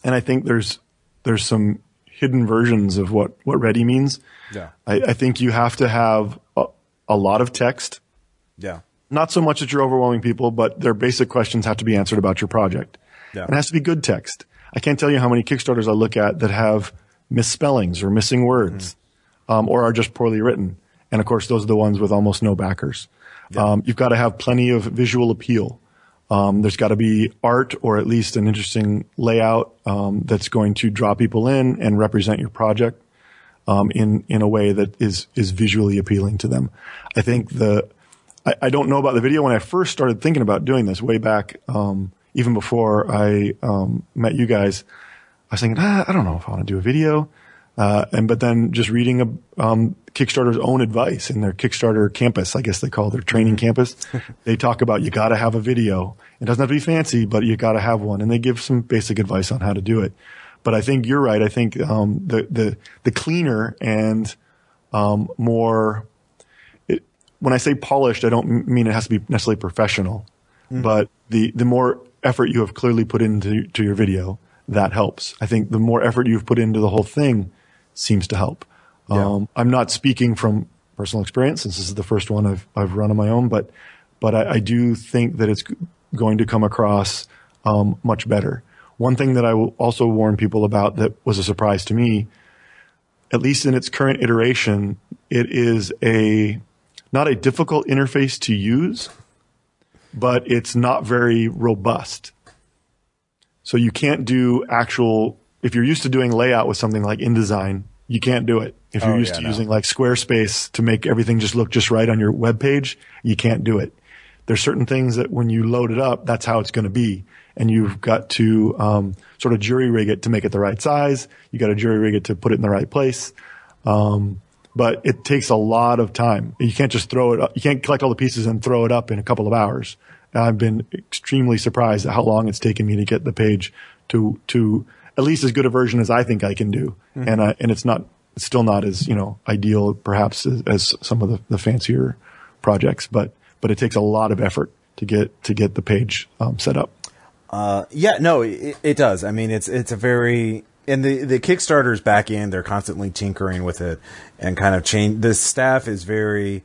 And I think there's there's some hidden versions of what, what ready means. Yeah, I, I think you have to have a, a lot of text. Yeah, not so much that you're overwhelming people, but their basic questions have to be answered about your project. Yeah, and it has to be good text. I can't tell you how many Kickstarters I look at that have misspellings or missing words, mm-hmm. um, or are just poorly written. And of course, those are the ones with almost no backers. Yeah. Um, you've got to have plenty of visual appeal. Um, there's got to be art or at least an interesting layout um, that's going to draw people in and represent your project um, in in a way that is is visually appealing to them. I think the I, I don't know about the video. When I first started thinking about doing this way back, um, even before I um, met you guys, I was thinking ah, I don't know if I want to do a video. Uh, and but then just reading a, um, Kickstarter's own advice in their Kickstarter campus, I guess they call their training campus. They talk about you got to have a video. It doesn't have to be fancy, but you got to have one. And they give some basic advice on how to do it. But I think you're right. I think um, the the the cleaner and um, more. It, when I say polished, I don't mean it has to be necessarily professional, mm-hmm. but the the more effort you have clearly put into to your video, that helps. I think the more effort you've put into the whole thing seems to help. Yeah. Um, I'm not speaking from personal experience since this is the first one I've, I've run on my own, but, but I, I do think that it's going to come across, um, much better. One thing that I will also warn people about that was a surprise to me, at least in its current iteration, it is a, not a difficult interface to use, but it's not very robust. So you can't do actual, if you're used to doing layout with something like InDesign, you can't do it. If you're oh, used yeah, to no. using like Squarespace to make everything just look just right on your web page, you can't do it. There's certain things that when you load it up, that's how it's going to be. And you've got to um, sort of jury rig it to make it the right size. You got to jury rig it to put it in the right place. Um, but it takes a lot of time. You can't just throw it up. You can't collect all the pieces and throw it up in a couple of hours. I've been extremely surprised at how long it's taken me to get the page to to at least as good a version as I think I can do. Mm-hmm. And I, and it's not it's still not as, you know, ideal perhaps as, as some of the, the fancier projects, but but it takes a lot of effort to get to get the page um, set up. Uh, yeah, no, it, it does. I mean, it's it's a very and the the Kickstarter's back end. They're constantly tinkering with it and kind of change. The staff is very.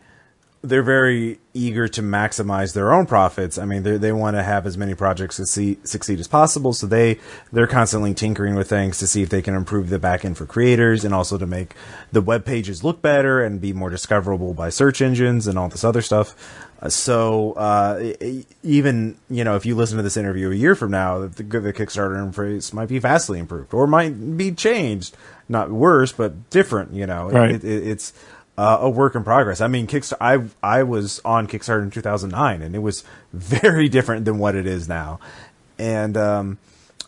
They're very eager to maximize their own profits. I mean, they they want to have as many projects succeed, succeed as possible. So they, they're constantly tinkering with things to see if they can improve the back end for creators and also to make the web pages look better and be more discoverable by search engines and all this other stuff. So, uh, even, you know, if you listen to this interview a year from now, the, the Kickstarter interface might be vastly improved or might be changed. Not worse, but different, you know. Right. It, it, it's, Uh, a work in progress. I mean, Kickstarter. I I was on Kickstarter in two thousand nine, and it was very different than what it is now. And um,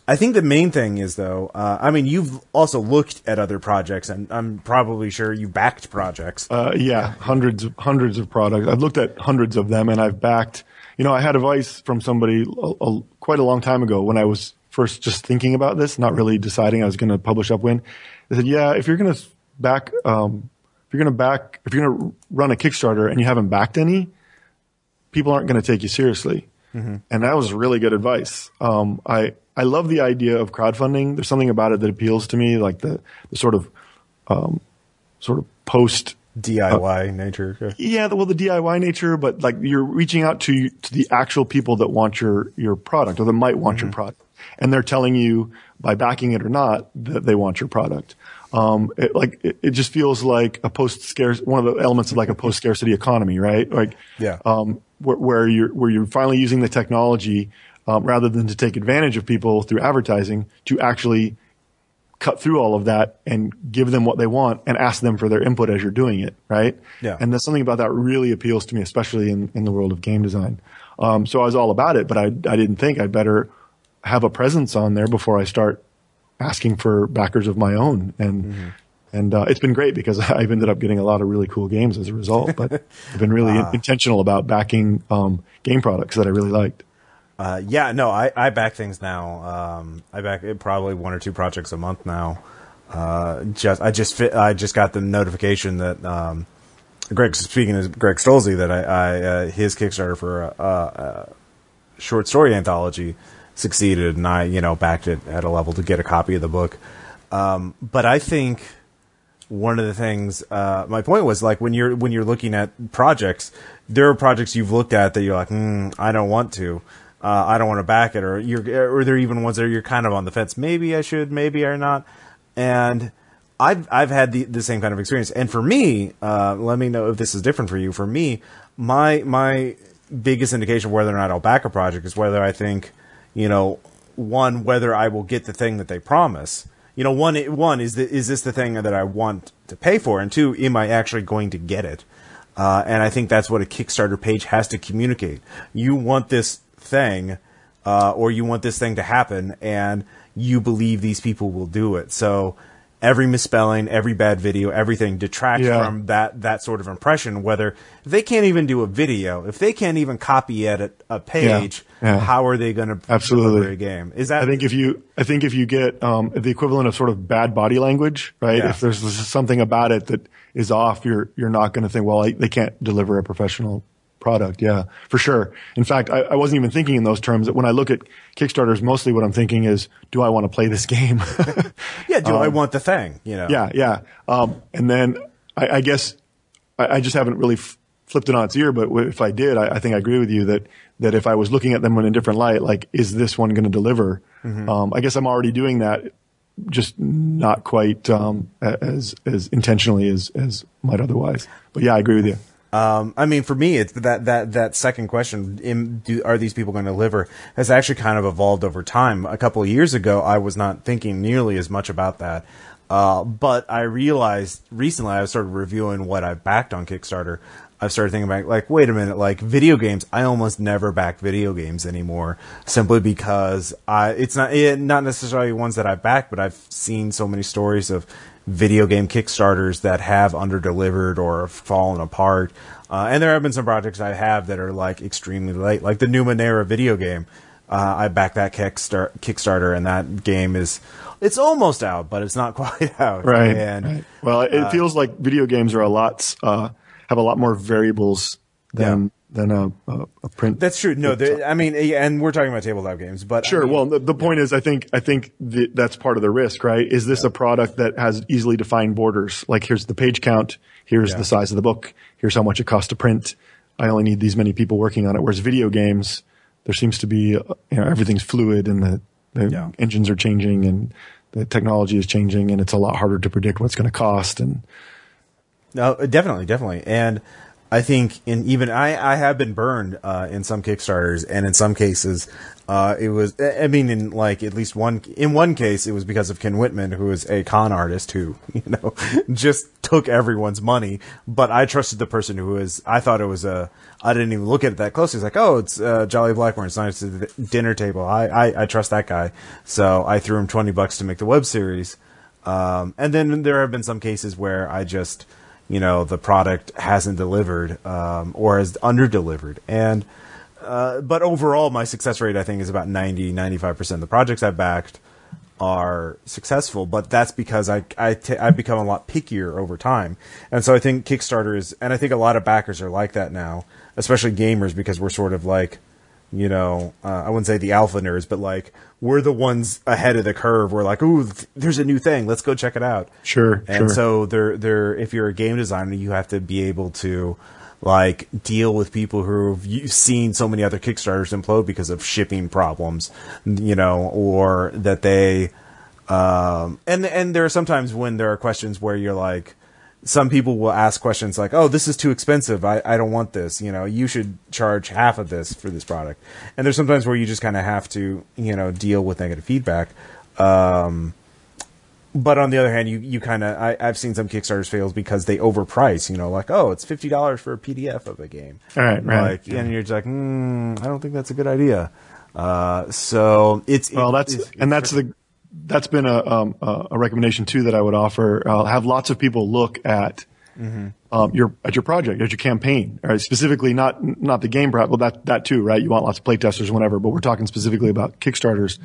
I think the main thing is, though. Uh, I mean, you've also looked at other projects, and I'm probably sure you backed projects. Uh, yeah, hundreds of hundreds of products. I've looked at hundreds of them, and I've backed. You know, I had advice from somebody a, a, quite a long time ago when I was first just thinking about this, not really deciding I was going to publish Upwind. They said, "Yeah, if you're going to back." Um, If you're going to back, if you're going to run a Kickstarter and you haven't backed any, people aren't going to take you seriously. Mm-hmm. And that was really good advice. Um, I, I love the idea of crowdfunding. There's something about it that appeals to me, like the, the sort of, um, sort of post D I Y uh, nature. Yeah. yeah. Well, the D I Y nature, but like you're reaching out to, to the actual people that want your, your product or that might want mm-hmm. your product. And they're telling you by backing it or not that they want your product. Um, it, like it, it just feels like a post scarce one of the elements of like a post scarcity economy, right? Like, yeah, um, where, where you're where you're finally using the technology um, rather than to take advantage of people through advertising to actually cut through all of that and give them what they want and ask them for their input as you're doing it, right? Yeah, and there's something about that really appeals to me, especially in, in the world of game design. Um, so I was all about it, but I I didn't think I'd better have a presence on there before I start asking for backers of my own. And, mm-hmm. and, uh, it's been great because I've ended up getting a lot of really cool games as a result, but I've been really uh, in- intentional about backing, um, game products that I really liked. Uh, yeah, no, I, I back things now. Um, I back it probably one or two projects a month now. Uh, just, I just fit, I just got the notification that, um, Greg, speaking of Greg Stolze, that I, I, uh, his Kickstarter for, a, a, a short story anthology succeeded, and I, you know, backed it at a level to get a copy of the book. Um, but I think one of the things, uh, my point was like when you're when you're looking at projects, there are projects you've looked at that you're like, mm, I don't want to, uh, I don't want to back it, or you're, or there are even ones that you're kind of on the fence. Maybe I should, maybe I not. And I've I've had the, the same kind of experience. And for me, uh, let me know if this is different for you. For me, my my biggest indication of whether or not I'll back a project is whether I think, you know, one, whether I will get the thing that they promise. You know, one, one is the, is this the thing that I want to pay for? And two, am I actually going to get it? Uh, and I think that's what a Kickstarter page has to communicate. You want this thing, uh, or you want this thing to happen, and you believe these people will do it. So every misspelling, every bad video, everything detracts yeah. from that, that sort of impression. Whether they can't even do a video, if they can't even copy edit a page, yeah. Yeah. how are they going to deliver a game? Is that? I think if you, I think if you get um, the equivalent of sort of bad body language, right? Yeah. If there's something about it that is off, you're you're not going to think, well, I, they can't deliver a professional product. Yeah, for sure. In fact, I, I wasn't even thinking in those terms. When I look at Kickstarters, mostly what I'm thinking is, do I want to play this game? yeah, do um, I want the thing? You know. Yeah, yeah. Um, and then I, I guess I, I just haven't really f- flipped it on its ear. But if I did, I, I think I agree with you that that if I was looking at them in a different light, like, is this one going to deliver? Mm-hmm. Um, I guess I'm already doing that, just not quite um, as as intentionally as as might otherwise. But yeah, I agree with you. Um, I mean, for me, it's that, that, that second question, in, do, are these people going to deliver, has actually kind of evolved over time. A couple of years ago, I was not thinking nearly as much about that. Uh, but I realized recently, I started reviewing what I've backed on Kickstarter. I've started thinking about, like, wait a minute, like, video games, I almost never back video games anymore, simply because I, it's not, it, not necessarily ones that I've backed, but I've seen so many stories of video game Kickstarters that have underdelivered or fallen apart. Uh, and there have been some projects I have that are like extremely late, like the Numenera video game. Uh, I backed that Kickstarter, and that game is, it's almost out, but it's not quite out. Right. And, right. Well, it uh, feels like video games are a lot, uh, have a lot more variables than, yeah. than a, a, a print. That's true. No, I mean, and we're talking about tabletop games, but sure. I mean, well, the, the point yeah. is, I think, I think the, that's part of the risk, right? Is this yeah. a product that has easily defined borders? Like, here's the page count. Here's yeah. the size of the book. Here's how much it costs to print. I only need these many people working on it. Whereas video games, there seems to be, you know, everything's fluid, and the, the yeah. engines are changing, and the technology is changing, and it's a lot harder to predict what's going to cost. And no, definitely, definitely. And I think in even I, I have been burned uh, in some Kickstarters, and in some cases, uh, it was. I mean, in like at least one in one case, it was because of Ken Whitman, who is a con artist who, you know, just took everyone's money. But I trusted the person who was. I thought it was a. I didn't even look at it that closely. It's like, oh, it's uh, Jolly Blackburn. It's not at the dinner table. I, I, I trust that guy. So I threw him twenty bucks to make the web series. Um, and then there have been some cases where I just, you know, the product hasn't delivered um, or has under-delivered. And, uh, but overall, my success rate, I think, is about ninety, ninety-five percent of the projects I backed are successful, but that's because I, I t- I've become a lot pickier over time. And so I think Kickstarter is, and I think a lot of backers are like that now, especially gamers, because we're sort of like, you know, uh, I wouldn't say the alpha nerds, but like we're the ones ahead of the curve. We're like, ooh, th- there's a new thing. Let's go check it out. Sure. And sure. so they're, they're, if you're a game designer, you have to be able to like deal with people who've seen so many other Kickstarters implode because of shipping problems, you know, or that they, um, and, and there are sometimes when there are questions where you're like, some people will ask questions like, oh, this is too expensive. I, I don't want this. You know, you should charge half of this for this product. And there's sometimes where you just kind of have to, you know, deal with negative feedback. Um, But on the other hand, you, you kind of, I've seen some Kickstarters fails because they overprice, you know, like, oh, it's fifty dollars for a P D F of a game. All right, right. Like, yeah. And you're just like, mm, I don't think that's a good idea. Uh, so it's, well, it, that's, it's, and that's the, that's been a, um, a recommendation too that I would offer. Uh, have lots of people look at, mm-hmm. um, your, at your project, at your campaign, right? Specifically not, not the game, well, that, that too, right? You want lots of play testers, whatever, but we're talking specifically about Kickstarters.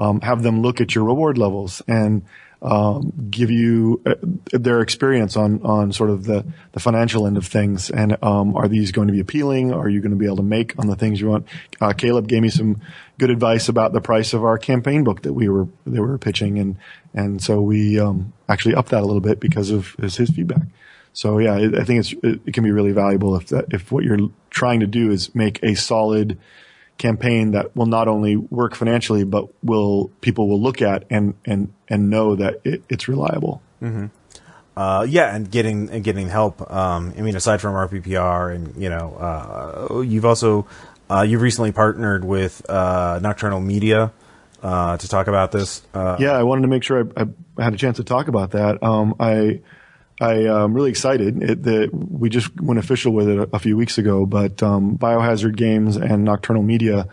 Um, have them look at your reward levels and, Um, give you uh, their experience on, on sort of the, the financial end of things. And, um, are these going to be appealing? Are you going to be able to make on the things you want? Uh, Caleb gave me some good advice about the price of our campaign book that we were, they were pitching. And, and so we, um, actually upped that a little bit because of his, his feedback. So yeah, it, I think it's, it, it can be really valuable if that, if what you're trying to do is make a solid campaign that will not only work financially, but will people will look at and and and know that it, it's reliable. Mm-hmm. Uh, yeah, and getting and getting help. Um, I mean, aside from R P P R, and you know, uh, you've also uh, you've recently partnered with uh, Nocturnal Media uh, to talk about this. Uh, yeah, I wanted to make sure I, I had a chance to talk about that. Um, I I am um, really excited it, that we just went official with it a, a few weeks ago, but um, Biohazard Games and Nocturnal Media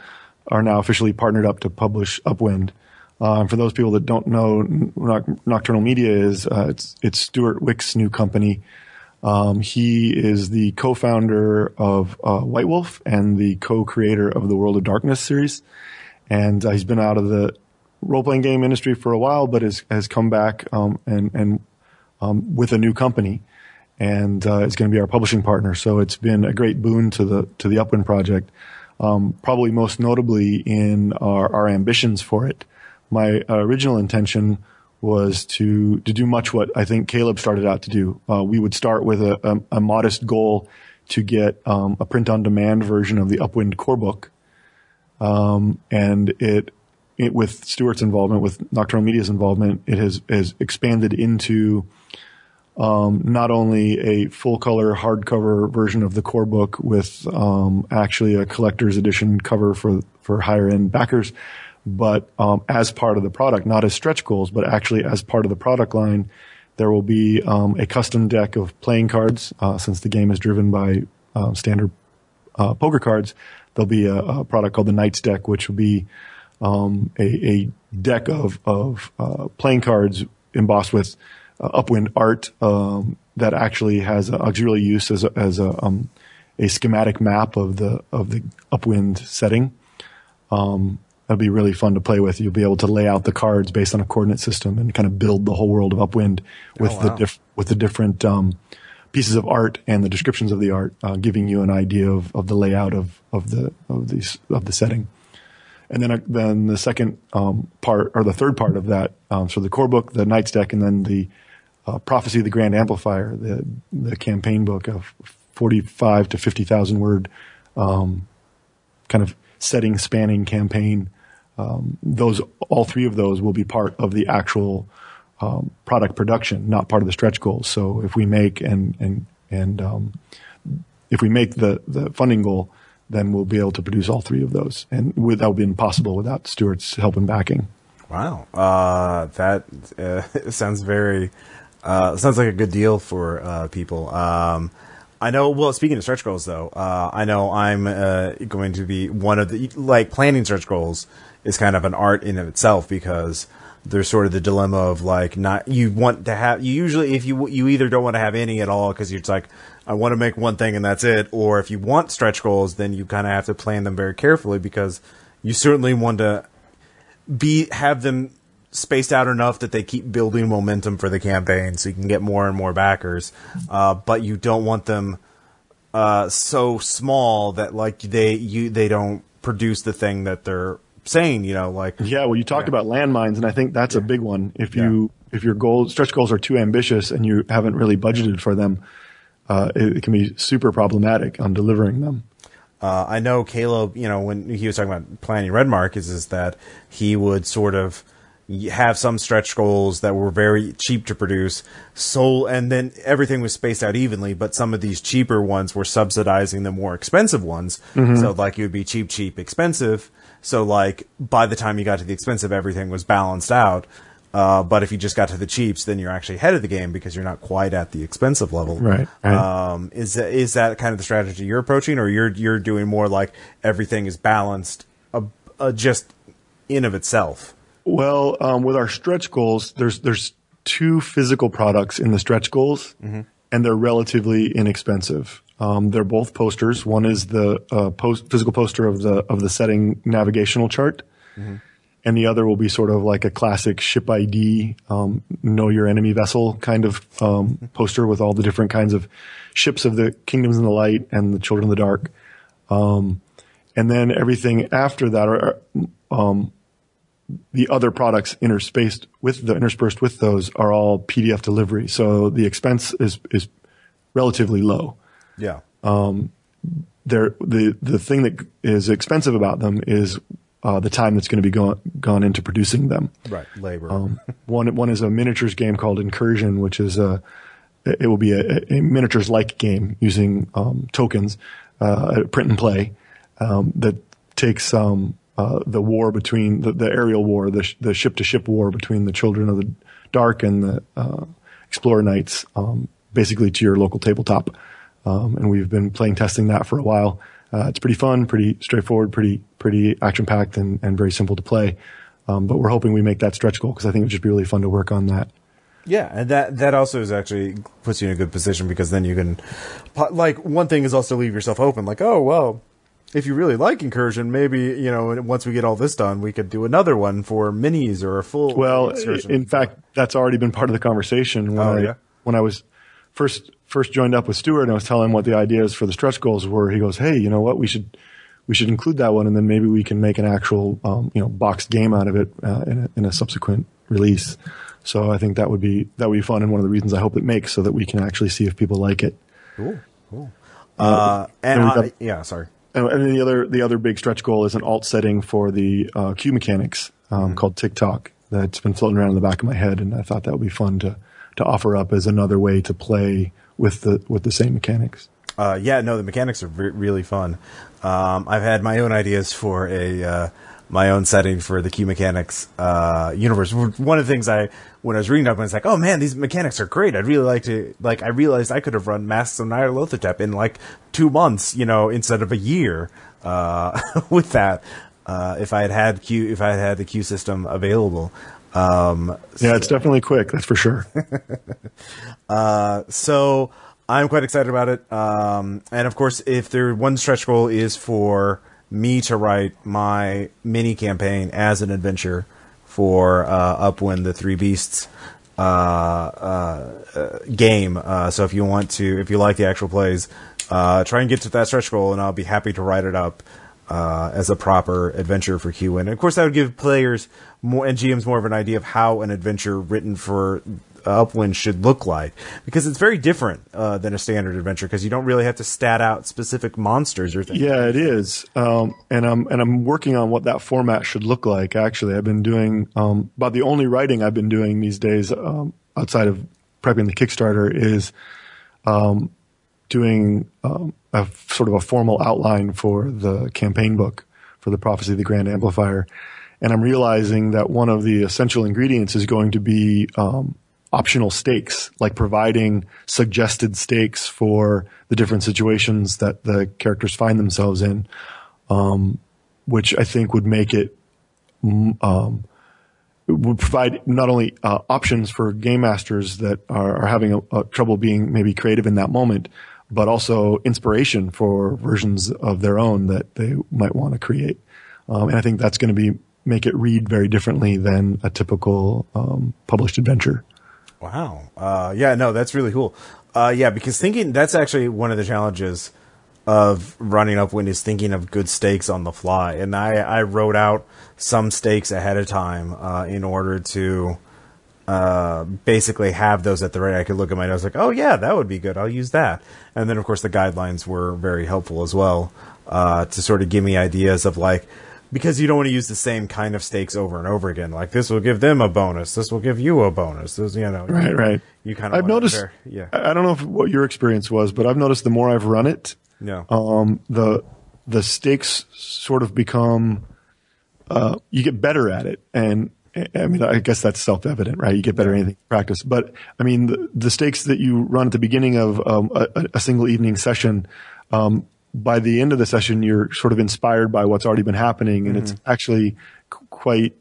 are now officially partnered up to publish Upwind. Um, for those people that don't know, Noc- Nocturnal Media is uh, it's, it's Stuart Wick's new company. Um, he is the co-founder of uh, White Wolf and the co-creator of the World of Darkness series, and uh, he's been out of the role-playing game industry for a while, but has, has come back um, and and Um, with a new company, and uh, it's going to be our publishing partner. So it's been a great boon to the to the Upwind project, um, probably most notably in our, our ambitions for it. My uh, original intention was to to do much what I think Caleb started out to do. Uh, we would start with a, a, a modest goal to get um, a print-on-demand version of the Upwind core book, um, and it, it with Stuart's involvement, with Nocturnal Media's involvement, it has, has expanded into Um, not only a full-color hardcover version of the core book with um, actually a collector's edition cover for, for higher-end backers, but um, as part of the product, not as stretch goals, but actually as part of the product line, there will be um, a custom deck of playing cards. Uh, since the game is driven by uh, standard uh, poker cards, there'll be a, a product called the Knights Deck, which will be um, a, a deck of, of uh, playing cards embossed with Uh, Upwind art um, that actually has uh, auxiliary use as a, as a um, a schematic map of the of the Upwind setting. Um, that'll be really fun to play with. You'll be able to lay out the cards based on a coordinate system and kind of build the whole world of Upwind with oh, wow. the diff- with the different um, pieces of art and the descriptions of the art, uh, giving you an idea of, of the layout of of the of these of the setting. And then uh, then the second um, part or the third part of that, um, so the core book, the Knight's Deck, and then the uh, Prophecy of the Grand Amplifier, the the campaign book of forty-five to fifty thousand word um, kind of setting spanning campaign. Um, those all three of those will be part of the actual um, product production, not part of the stretch goals. So if we make and and and um, if we make the the funding goal, then we'll be able to produce all three of those. And with, that would be impossible without Stuart's help and backing. Wow. Uh, that uh, sounds very, uh, sounds like a good deal for uh, people. Um, I know, well, speaking of stretch goals, though, uh, I know I'm uh, going to be one of the, like, planning stretch goals is kind of an art in of itself, because there's sort of the dilemma of, like, not, you want to have, you usually, if you, you either don't want to have any at all, because you're just like, I want to make one thing and that's it. Or if you want stretch goals, then you kind of have to plan them very carefully, because you certainly want to be have them spaced out enough that they keep building momentum for the campaign so you can get more and more backers. Uh, but you don't want them uh, so small that like they you they don't produce the thing that they're saying, you know, like yeah. Well, you talked yeah. about landmines, and I think that's yeah. a big one. If you yeah. if your goal stretch goals are too ambitious and you haven't really budgeted for them, Uh, it, it can be super problematic on delivering them. Uh, I know Caleb, you know, when he was talking about planning Red Markets, is, is that he would sort of have some stretch goals that were very cheap to produce. So, and then everything was spaced out evenly, but some of these cheaper ones were subsidizing the more expensive ones. Mm-hmm. So, like, it would be cheap, cheap, expensive. So, like, by the time you got to the expensive, everything was balanced out. Uh, but if you just got to the cheaps, then you're actually ahead of the game because you're not quite at the expensive level. Right. right. Um, is that, is that kind of the strategy you're approaching, or you're, you're doing more like everything is balanced, uh, uh, just in of itself? Well, um, with our stretch goals, there's, there's two physical products in the stretch goals, mm-hmm. and they're relatively inexpensive. Um, they're both posters. One is the, uh, post, physical poster of the, of the setting navigational chart. Mm-hmm. And the other will be sort of like a classic ship I D, um, know your enemy vessel kind of um, poster with all the different kinds of ships of the Kingdoms in the Light and the Children of the Dark. Um, and then everything after that are um, the other products interspaced with the interspersed with those are all P D F delivery. So the expense is is relatively low. Yeah. Um, they're, the the thing that is expensive about them is Uh, the time that's going to be gone, gone into producing them. Right. Labor. Um, one, one is a miniatures game called Incursion, which is a, it will be a, a miniatures like game using, um, tokens, uh, print and play, um, that takes, um, uh, the war between the, the aerial war, the, sh- the ship to ship war between the Children of the Dark and the, uh, Explorer Knights, um, basically to your local tabletop. Um, and we've been playing testing that for a while. Uh, it's pretty fun, pretty straightforward, pretty pretty action-packed, and, and very simple to play. Um, but we're hoping we make that stretch goal because I think it would just be really fun to work on that. Yeah, and that, that also is actually puts you in a good position because then you can – like one thing is also leave yourself open. Like, oh, well, if you really like Incursion, maybe, you know, once we get all this done, we could do another one for minis or a full well, Excursion. In fact, that's already been part of the conversation. When, oh, I, yeah? when I was first – first joined up with Stuart and I was telling him what the ideas for the stretch goals were. He goes, hey, you know what? We should, we should include that one. And then maybe we can make an actual, um, you know, boxed game out of it, uh, in a, in a subsequent release. So I think that would be, that would be fun. And one of the reasons I hope it makes so that we can actually see if people like it. Cool. Cool. Uh, uh and, and got, I, yeah, sorry. And, and then the other, the other big stretch goal is an alt setting for the, uh, queue mechanics, um, mm-hmm. called TikTok. That's been floating around in the back of my head. And I thought that would be fun to, to offer up as another way to play with the with the same mechanics. Uh, yeah, no, the mechanics are re- really fun. Um, I've had my own ideas for a uh, my own setting for the Q mechanics uh, universe. One of the things I when I was reading up, I was like, oh man, these mechanics are great. I'd really like to like. I realized I could have run Masks of Nyarlathotep in like two months, you know, instead of a year uh, with that. Uh, if I had had Q, if I had had the Q system available. Um, yeah, so, it's definitely quick. That's for sure. uh, so I'm quite excited about it. Um, and of course, if there one stretch goal is for me to write my mini campaign as an adventure for uh, Upwind, the Three Beasts uh, uh, game. Uh, so if you want to, if you like the actual plays, uh, try and get to that stretch goal, and I'll be happy to write it up uh, as a proper adventure for Q N. And of course, that would give players more and G Ms more of an idea of how an adventure written for Upwind should look like, because it's very different uh, than a standard adventure, because you don't really have to stat out specific monsters or things. Yeah, it is, um, and I'm and I'm working on what that format should look like. Actually, I've been doing um, about the only writing I've been doing these days um, outside of prepping the Kickstarter is um, doing um, a sort of a formal outline for the campaign book for the Prophecy of the Grand Amplifier, and I'm realizing that one of the essential ingredients is going to be um, optional stakes, like providing suggested stakes for the different situations that the characters find themselves in, um, which I think would make it, um, it would provide not only uh, options for game masters that are, are having a, a trouble being maybe creative in that moment, but also inspiration for versions of their own that they might want to create. Um, and I think that's going to be make it read very differently than a typical um, published adventure. Wow. Uh, yeah, no, that's really cool. Uh, yeah, because thinking, that's actually one of the challenges of running Upwind is thinking of good stakes on the fly. And I, I wrote out some stakes ahead of time uh, in order to uh, basically have those at the ready. I could look at my notes like, oh, yeah, that would be good. I'll use that. And then, of course, the guidelines were very helpful as well uh, to sort of give me ideas of like, because you don't want to use the same kind of stakes over and over again. Like, this will give them a bonus. This will give you a bonus. This, you know, right, you, right. You kind of. I've noticed. Yeah. I don't know if, what your experience was, but I've noticed the more I've run it, yeah. um, the the stakes sort of become. Uh, you get better at it, and I mean, I guess that's self evident, right? You get better at anything you practice, but I mean, the, the stakes that you run at the beginning of um, a, a single evening session. Um, By the end of the session, you're sort of inspired by what's already been happening, and mm-hmm. it's actually c- quite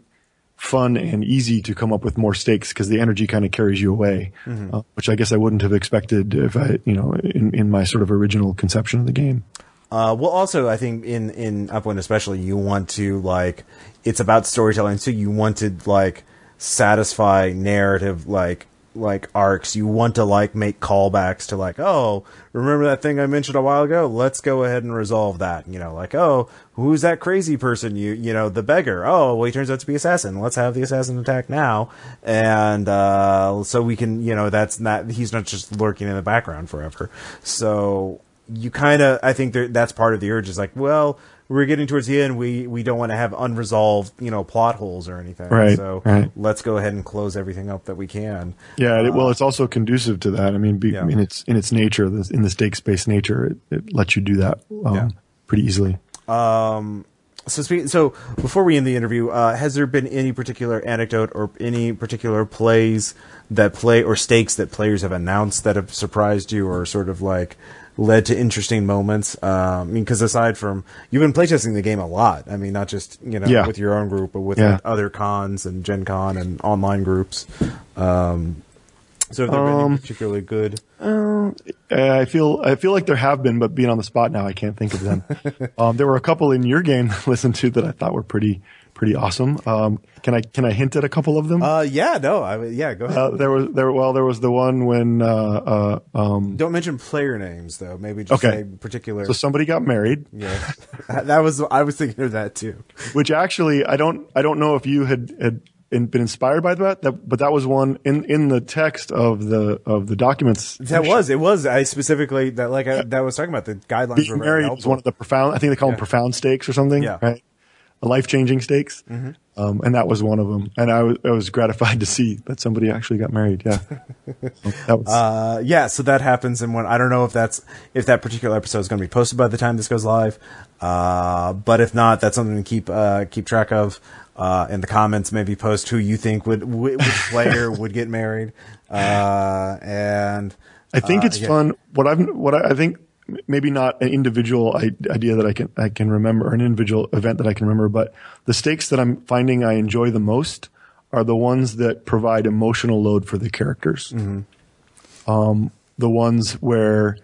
fun and easy to come up with more stakes because the energy kind of carries you away, mm-hmm. uh, which I guess I wouldn't have expected if I, you know, in, in my sort of original conception of the game. Uh, well, also, I think in, in Upwind especially, you want to, like, it's about storytelling, so you want to, like, satisfy narrative, like, like arcs. You want to like make callbacks to like, oh, remember that thing I mentioned a while ago? Let's go ahead and resolve that. You know, like, oh, who's that crazy person? You, you know, the beggar. Oh, well, he turns out to be assassin. Let's have the assassin attack now. And, uh, so we can, you know, that's not, he's not just lurking in the background forever. So you kind of, I think there, that's part of the urge is like, well, we're getting towards the end. We, we don't want to have unresolved, you know, plot holes or anything. Right, so right. Let's go ahead and close everything up that we can. Yeah. Uh, well, it's also conducive to that. I mean, be, yeah. in its, in its nature, in the stakes-based nature, it, it lets you do that um, yeah. pretty easily. Um, so speak, so before we end the interview, uh, has there been any particular anecdote or any particular plays that play or stakes that players have announced that have surprised you or sort of like, led to interesting moments. Um, I mean, because aside from you've been playtesting the game a lot. I mean, not just you know yeah. with your own group, but with yeah. like, other cons and Gen Con and online groups. Um, so, have there um, been any particularly good? Uh, I feel I feel like there have been, but being on the spot now, I can't think of them. um, there were a couple in your game that I listened to that I thought were pretty pretty awesome. Um, can I can I hint at a couple of them? Uh, yeah, no, I mean, yeah, go ahead. Uh, there was there well, there was the one when uh, uh, um, don't mention player names though. Maybe just okay. say particular. So somebody got married. Yeah, that was I was thinking of that too. Which actually, I don't I don't know if you had had been inspired by that, that but that was one in, in the text of the of the documents. That was it was I specifically that like I, that I was talking about the guidelines. Being were very married helpful. Was one of the profound. I think they call yeah. them profound stakes or something. Yeah. Right. Life-changing stakes, mm-hmm. um, and that was one of them. And I, w- I was gratified to see that somebody actually got married. Yeah, so that was- uh, yeah. So that happens in one. I don't know if that's if that particular episode is going to be posted by the time this goes live, uh, but if not, that's something to keep uh, keep track of. Uh, in the comments, maybe post who you think would which player would get married. Uh, and I think uh, it's yeah. fun. What I've what I, I think. Maybe not an individual idea that I can I can remember, or an individual event that I can remember, but the stakes that I'm finding I enjoy the most are the ones that provide emotional load for the characters. Mm-hmm. Um, the ones where,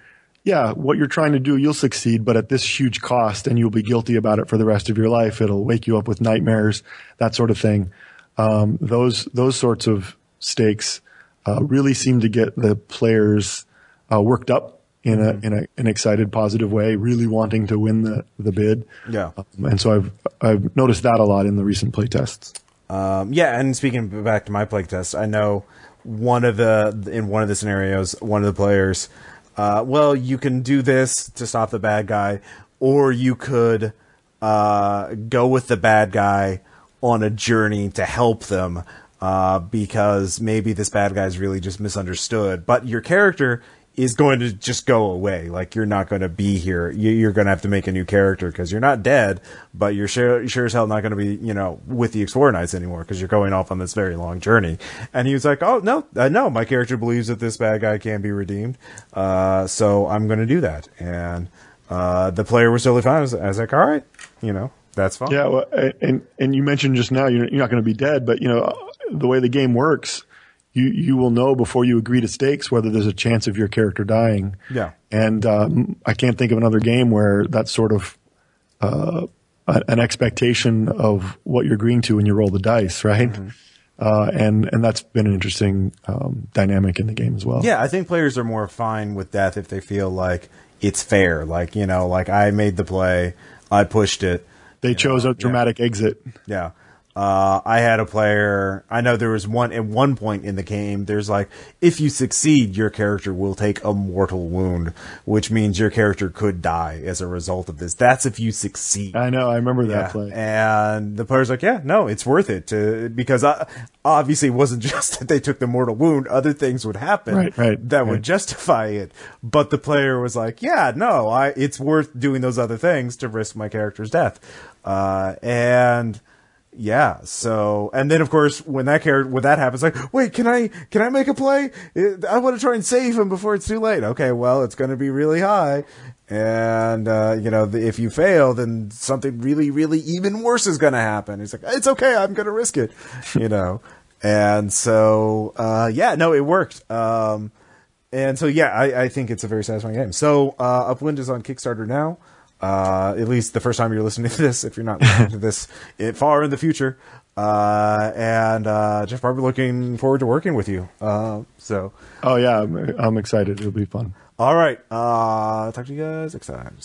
yeah, what you're trying to do, you'll succeed, but at this huge cost, and you'll be guilty about it for the rest of your life. It'll wake you up with nightmares, that sort of thing. Um, those those sorts of stakes uh, really seem to get the players uh, worked up in a in a an excited, positive way, really wanting to win the the bid. Yeah, um, and so I've I've noticed that a lot in the recent playtests. Um, yeah, and speaking back to my playtest, I know one of the in one of the scenarios, one of the players, uh, well, you can do this to stop the bad guy, or you could uh, go with the bad guy on a journey to help them, uh, because maybe this bad guy's really just misunderstood, but your character is going to just go away. Like, you're not going to be here. You're going to have to make a new character because you're not dead, but you're sure, sure as hell not going to be, you know, with the Explorer Knights anymore because you're going off on this very long journey. And he was like, oh, no, uh, no, my character believes that this bad guy can be redeemed. Uh, so I'm going to do that. And, uh, the player was totally fine. I was, I was like, all right, you know, that's fine. Yeah. Well, and, and you mentioned just now, you're, you're not going to be dead, but you know, the way the game works, You you will know before you agree to stakes whether there's a chance of your character dying. Yeah. And um, I can't think of another game where that's sort of uh, a, an expectation of what you're agreeing to when you roll the dice, right? Mm-hmm. Uh, and, and that's been an interesting um, dynamic in the game as well. Yeah, I think players are more fine with death if they feel like it's fair. Like, you know, like I made the play, I pushed it. They chose know, a dramatic yeah. exit. Yeah. Uh, I had a player, I know there was one, at one point in the game, there's like, if you succeed, your character will take a mortal wound, which means your character could die as a result of this. That's if you succeed. I know, I remember that yeah. play. And the player's like, yeah, no, it's worth it to, because I, obviously it wasn't just that they took the mortal wound, other things would happen right, right, that right. would justify it. But the player was like, yeah, no, I, it's worth doing those other things to risk my character's death. Uh, and, Yeah. So, and then of course, when that character, when that happens, like, wait, can I, can I make a play? I want to try and save him before it's too late. Okay. Well, it's going to be really high. And, uh, you know, if you fail, then something really, really even worse is going to happen. He's like, it's okay. I'm going to risk it, you know? And so, uh, yeah, no, it worked. Um, and so, yeah, I, I think it's a very satisfying game. So, uh, Upwind is on Kickstarter now. Uh, at least the first time you're listening to this, if you're not listening to this it, far in the future. Uh, and, uh, Jeff Barber, looking forward to working with you. Uh, so. Oh yeah, I'm, I'm excited. It'll be fun. All right. Uh, talk to you guys next time.